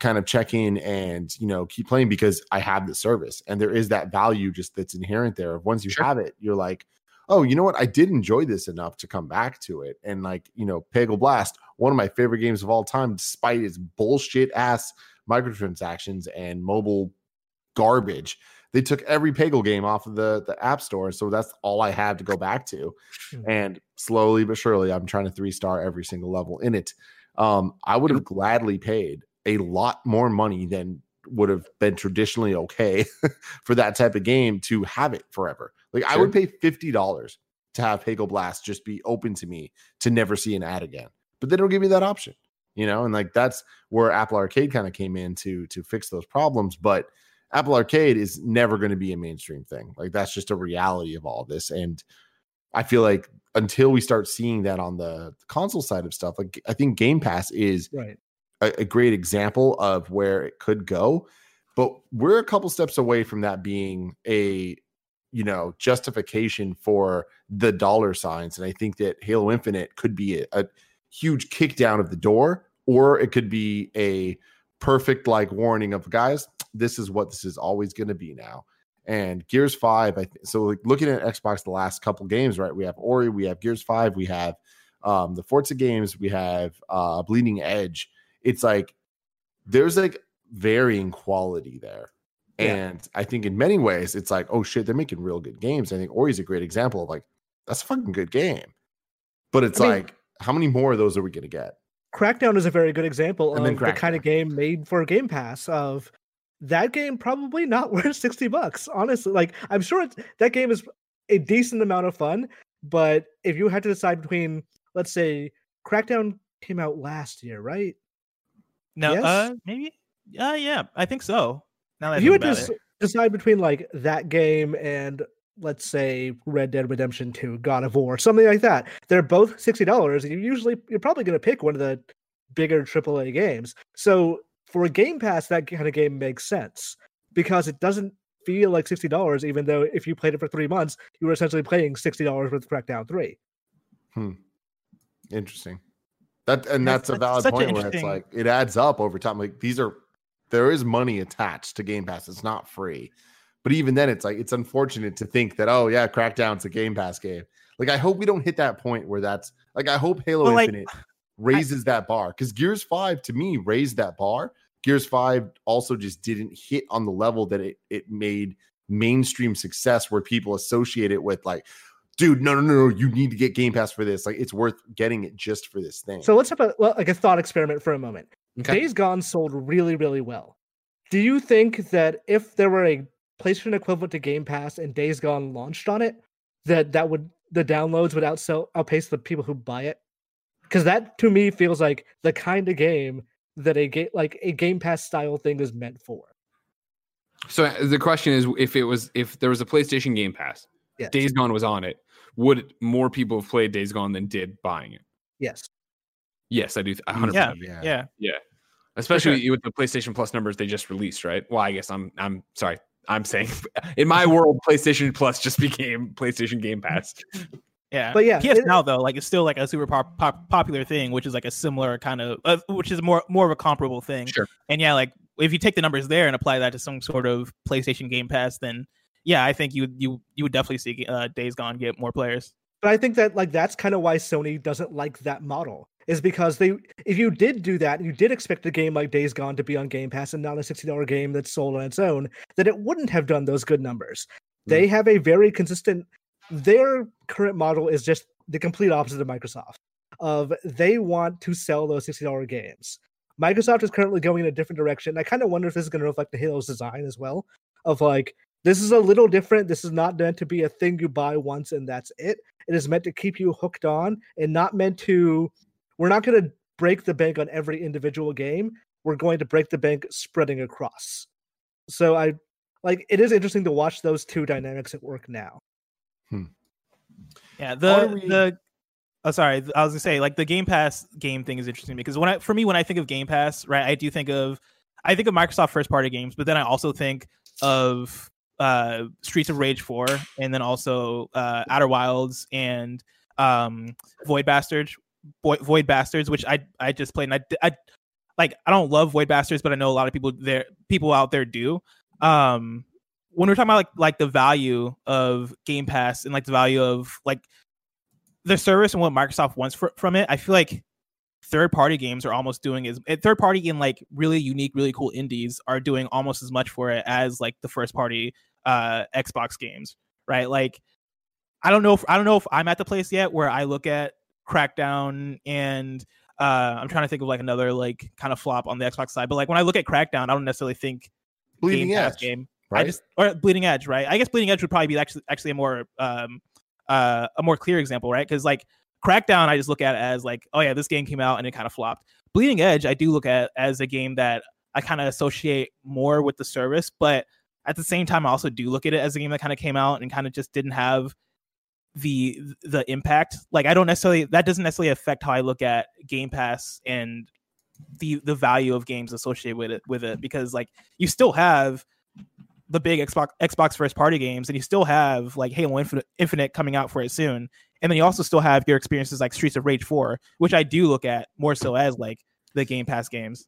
kind of check in and, you know, keep playing, because I have the service. And there is that value just that's inherent there. Once you have it, you're like, oh, you know what? I did enjoy this enough to come back to it. And, like, you know, Peggle Blast, one of my favorite games of all time, despite its bullshit-ass microtransactions and mobile garbage. They took every Peggle game off of the App Store, so that's all I have to go back to. And slowly but surely, I'm trying to 3-star every single level in it. I would have gladly paid a lot more money than would have been traditionally okay for that type of game to have it forever. Like, I would pay $50 to have Peggle Blast just be open to me to never see an ad again. But they don't give me that option. You know, and like that's where Apple Arcade kind of came in to fix those problems. But Apple Arcade is never going to be a mainstream thing. Like, that's just a reality of all this. And I feel like until we start seeing that on the console side of stuff, like I think Game Pass is a great example of where it could go. But we're a couple steps away from that being a, you know, justification for the dollar signs. And I think that Halo Infinite could be a huge kick down of the door, or it could be a perfect like warning of, guys, this is what this is always going to be now. And Gears 5, so like looking at Xbox the last couple games, right? We have Ori, we have Gears 5, we have the Forza games, we have Bleeding Edge. It's like there's like varying quality there. Yeah. And I think in many ways it's like, oh shit, they're making real good games. I think Ori's a great example of like, that's a fucking good game. But it's how many more of those are we going to get? Crackdown is a very good example of the kind of game made for Game Pass. Of that game, probably not worth $60. Honestly, like I'm sure that game is a decent amount of fun, but if you had to decide between, let's say, Crackdown came out last year, right? No, yes? Maybe. Yeah, I think so. Now that if you would just decide between like that game and, let's say, Red Dead Redemption 2, God of War, something like that. They're both $60, and you're probably going to pick one of the bigger AAA games. So for Game Pass, that kind of game makes sense because it doesn't feel like $60, even though if you played it for 3 months, you were essentially playing $60 with Crackdown 3. Interesting. That's a valid point where it's like it adds up over time. Like there is money attached to Game Pass. It's not free. But even then, it's like it's unfortunate to think that, oh yeah, Crackdown's a Game Pass game. Like I hope we don't hit that point where that's like, I hope Halo Infinite raises that bar, because Gears 5 to me raised that bar. Gears 5 also just didn't hit on the level that it made mainstream success, where people associate it with like, dude, no, you need to get Game Pass for this. Like it's worth getting it just for this thing. So let's have a thought experiment for a moment. Okay. Days Gone sold really, really well. Do you think that if there were a PlayStation equivalent to Game Pass and Days Gone launched on it, that would the downloads would outpace the people who buy it? Because that to me feels like the kind of game that a Game Pass style thing is meant for. So the question is, if there was a PlayStation Game Pass, yes, Days Gone was on it, would more people have played Days Gone than did buying it? Yes, I do. 100%. Yeah. Especially with the PlayStation Plus numbers they just released, right? Well, I guess I'm sorry. I'm saying in my world, PlayStation Plus just became PlayStation Game Pass. Yeah, but yeah, PS Now though, like it's still like a super popular thing, which is like a similar kind of, which is more of a comparable thing. Sure. And yeah, like if you take the numbers there and apply that to some sort of PlayStation Game Pass, then yeah, I think you would definitely see Days Gone get more players. But I think that like that's kind of why Sony doesn't like that model, is because if you did do that, you did expect a game like Days Gone to be on Game Pass and not a $60 game that's sold on its own, that it wouldn't have done those good numbers. Mm. They have a very consistent. Their current model is just the complete opposite of Microsoft. Of they want to sell those $60 games. Microsoft is currently going in a different direction. I kind of wonder if this is going to reflect the Halo's design as well. Of like, this is a little different. This is not meant to be a thing you buy once and that's it. It is meant to keep you hooked on, and not meant to. We're not going to break the bank on every individual game. We're going to break the bank spreading across. So it is interesting to watch those two dynamics at work now. Hmm. Yeah, I was gonna say, like, the Game Pass game thing is interesting because for me when I think of Game Pass, right, I think of Microsoft first party games, but then I also think of Streets of Rage 4, and then also Outer Wilds and Void Bastards, which I just played, and I don't love Void Bastards, but I know a lot of people out there do. When we're talking about like the value of Game Pass and like the value of like the service and what Microsoft wants from it, I feel like third party games are almost doing as third party and like really unique, really cool indies are doing almost as much for it as like the first party Xbox games, right? Like I don't know if I'm at the place yet where I look at Crackdown and I'm trying to think of like another like kind of flop on the Xbox side, but like when I look at Crackdown, I don't necessarily think Bleeding Edge game. Right? Or Bleeding Edge, right? I guess Bleeding Edge would probably be actually a more clear example, right? Because like Crackdown, I just look at it as like, oh yeah, this game came out and it kind of flopped. Bleeding Edge, I do look at as a game that I kind of associate more with the service, but at the same time, I also do look at it as a game that kind of came out and kind of just didn't have the impact. Like that doesn't necessarily affect how I look at Game Pass and the value of games associated with it, because like you still have the big Xbox first party games, and you still have like Halo Infinite coming out for it soon, and then you also still have your experiences like Streets of Rage 4, which I do look at more so as like the Game Pass games.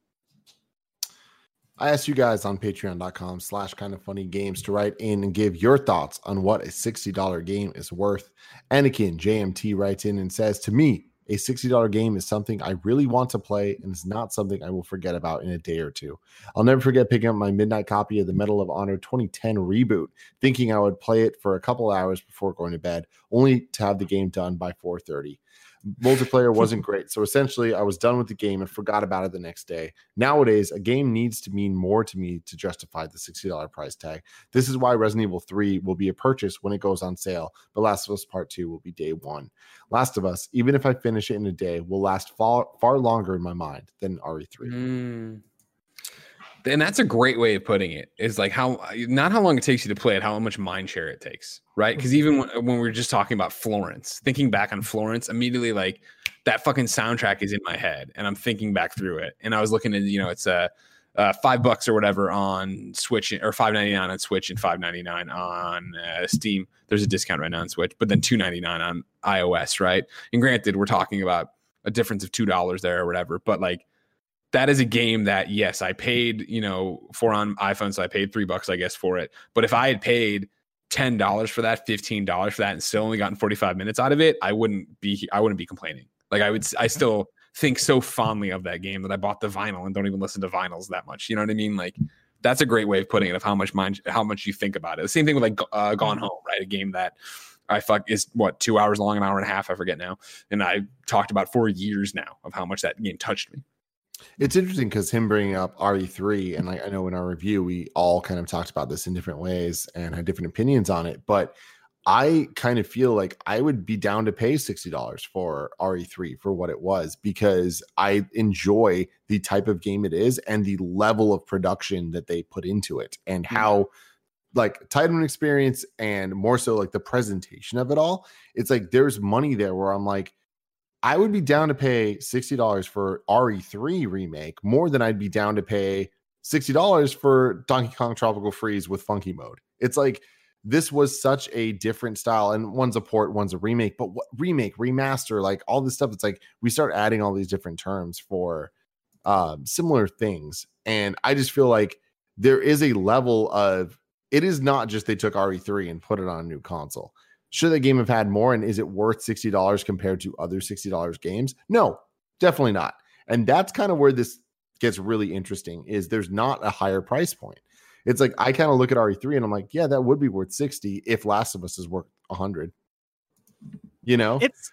I asked you guys on patreon.com/kindoffunnygames to write in and give your thoughts on what a $60 game is worth. Anakin JMT writes in and says, to me, a $60 game is something I really want to play, and it's not something I will forget about in a day or two. I'll never forget picking up my midnight copy of the Medal of Honor 2010 reboot, thinking I would play it for a couple hours before going to bed, only to have the game done by 4:30. Multiplayer wasn't great, so essentially I was done with the game and forgot about it the next day. Nowadays, a game needs to mean more to me to justify the $60 price tag. This is why Resident Evil 3 will be a purchase when it goes on sale, but Last of Us Part 2 will be day one. Last of Us, even if I finish it in a day, will last far, far longer in my mind than RE3. And that's a great way of putting it, is like how long it takes you to play it, how much mind share it takes, right? Because even when we were just talking about Florence, thinking back on Florence, immediately like that fucking soundtrack is in my head and I'm thinking back through it. And I was looking at, it's $5 or whatever on Switch, or $5.99 on Switch and $5.99 on Steam. There's a discount right now on Switch, but then $2.99 on iOS, right? And granted, we're talking about a difference of $2 there or whatever. But like, that is a game that, yes, I paid, you know, for on iPhone, so I paid $3, I guess, for it. But if I had paid $10 for that, $15 for that, and still only gotten 45 minutes out of it, I wouldn't be complaining. Like, I still think so fondly of that game that I bought the vinyl and don't even listen to vinyls that much. You know what I mean? Like, that's a great way of putting it, of how much you think about it. The same thing with like Gone Home, right? A game that is what, 2 hours long, an hour and a half, I forget now. And I talked about for years now of how much that game touched me. It's interesting because him bringing up RE3, and like I know in our review we all kind of talked about this in different ways and had different opinions on it, but I kind of feel like I would be down to pay $60 for RE3 for what it was, because I enjoy the type of game it is and the level of production that they put into it and how like title and experience, and more so like the presentation of it all. It's like there's money there where I'm like, I would be down to pay $60 for RE3 remake more than I'd be down to pay $60 for Donkey Kong Tropical Freeze with funky mode. It's like, this was such a different style, and one's a port, one's a remake, but what remake, remaster, like all this stuff. It's like, we start adding all these different terms for similar things. And I just feel like there is a level of, it is not just they took RE3 and put it on a new console. Should the game have had more, and is it worth $60 compared to other $60 games? No, definitely not. And that's kind of where this gets really interesting, is there's not a higher price point. It's like, I kind of look at RE3 and I'm like, yeah, that would be worth 60 if Last of Us is worth 100. You know? It's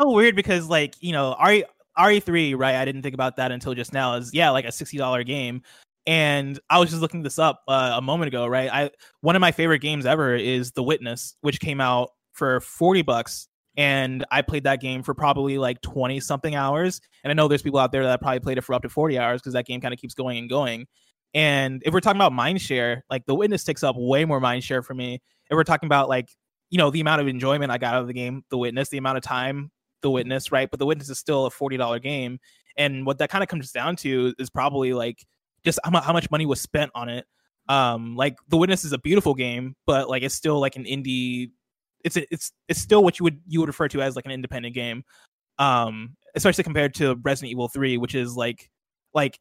so weird because, like, you know, RE3, right? I didn't think about that until just now, is, yeah, like a $60 game. And I was just looking this up a moment ago, right? One of my favorite games ever is The Witness, which came out for $40, and I played that game for probably like 20 something hours. And I know there's people out there that probably played it for up to 40 hours because that game kind of keeps going and going. And if we're talking about mindshare, like The Witness takes up way more mindshare for me. If we're talking about like, you know, the amount of enjoyment I got out of the game, The Witness, the amount of time, The Witness, right? But The Witness is still a $40 game, and what that kind of comes down to is probably like, just how much money was spent on it. Like The Witness is a beautiful game, but like it's still like an indie. It's still what you would refer to as like an independent game, especially compared to Resident Evil 3, which is like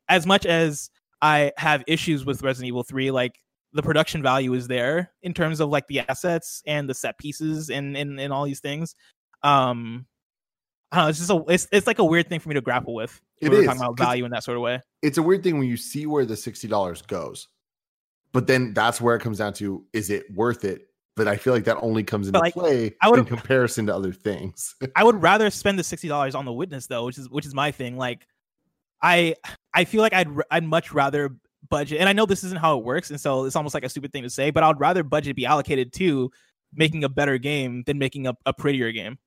as much as I have issues with Resident Evil 3, like the production value is there in terms of like the assets and the set pieces and all these things. I don't know, it's like a weird thing for me to grapple with. It is, talking about value in that sort of way. It's a weird thing when you see where the $60 goes, but then that's where it comes down to, is it worth it? But I feel like that only comes into play in comparison to other things. I would rather spend the $60 on The Witness though, which is my thing. Like I feel like I'd much rather budget, and I know this isn't how it works, and so it's almost like a stupid thing to say, but I'd rather budget be allocated to making a better game than making a prettier game.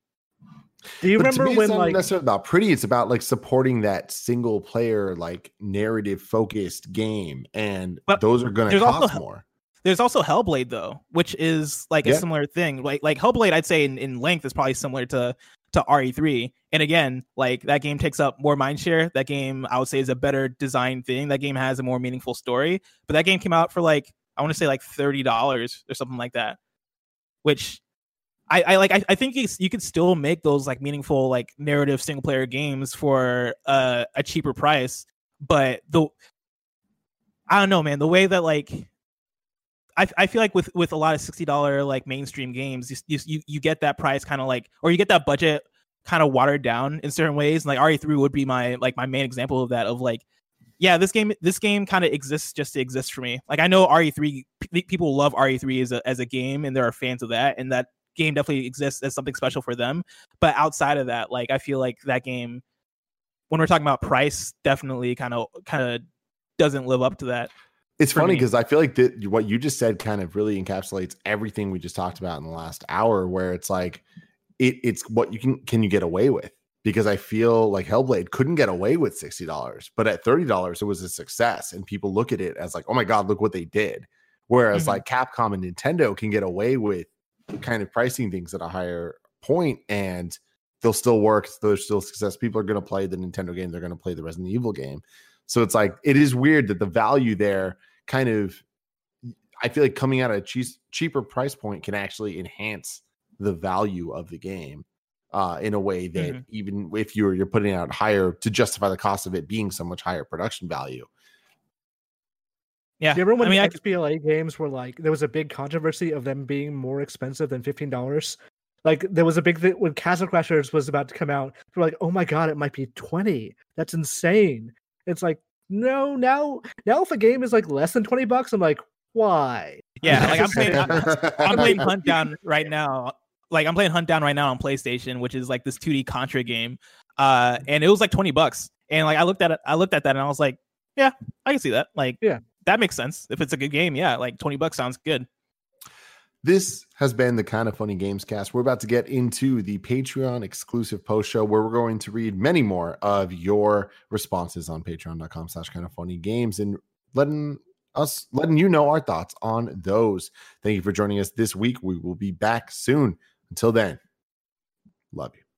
Do you remember when, it's not like, necessarily about pretty, it's about like supporting that single player, like narrative focused game, and those are going to cost more. There's also Hellblade though, which is like a similar thing. Like Hellblade, I'd say in length is probably similar to RE3. And again, like that game takes up more mindshare. That game, I would say, is a better design thing. That game has a more meaningful story. But that game came out for like, I want to say like $30 or something like that, which. I think you could still make those like meaningful like narrative single player games for a cheaper price, but I don't know, man. The way that like I feel like with a lot of $60 like mainstream games, you get that price kind of like, or you get that budget kind of watered down in certain ways. And like RE3 would be my main example of that. Of like, yeah, this game kind of exists just to exist for me. Like I know RE3 people love RE3 as a game, and there are fans of that, and that game definitely exists as something special for them. But outside of that, like I feel like that game, when we're talking about price, definitely kind of doesn't live up to that. It's funny because I feel like that what you just said kind of really encapsulates everything we just talked about in the last hour, where it's like it's what you can you get away with, because I feel like Hellblade couldn't get away with $60, but at $30 it was a success, and people look at it as like, oh my god, look what they did, whereas like Capcom and Nintendo can get away with kind of pricing things at a higher point, and they'll still work. There's still success. People are going to play the Nintendo game. They're going to play the Resident Evil game. So it's like, it is weird that the value there kind of, I feel like coming out at a cheaper price point can actually enhance the value of the game. in a way that even if you're putting out higher to justify the cost of it being so much higher production value. Yeah, do you remember when XBLA games were like, there was a big controversy of them being more expensive than $15? Like, there was a big thing when Castle Crashers was about to come out. They were like, oh my god, it might be $20. That's insane. It's like, no, now if a game is like less than $20, I'm like, why? Yeah, like I'm playing Hunt Down right now. Like, I'm playing Hunt Down right now on PlayStation, which is like this 2D Contra game. And it was like $20. And like I looked at that and I was like, yeah, I can see that. Like, yeah. That makes sense. If it's a good game, yeah, like $20 sounds good. This has been the Kind of Funny Games cast. We're about to get into the Patreon exclusive post show where we're going to read many more of your responses on patreon.com/kindoffunnygames and letting you know our thoughts on those. Thank you for joining us this week. We will be back soon. Until then, love you.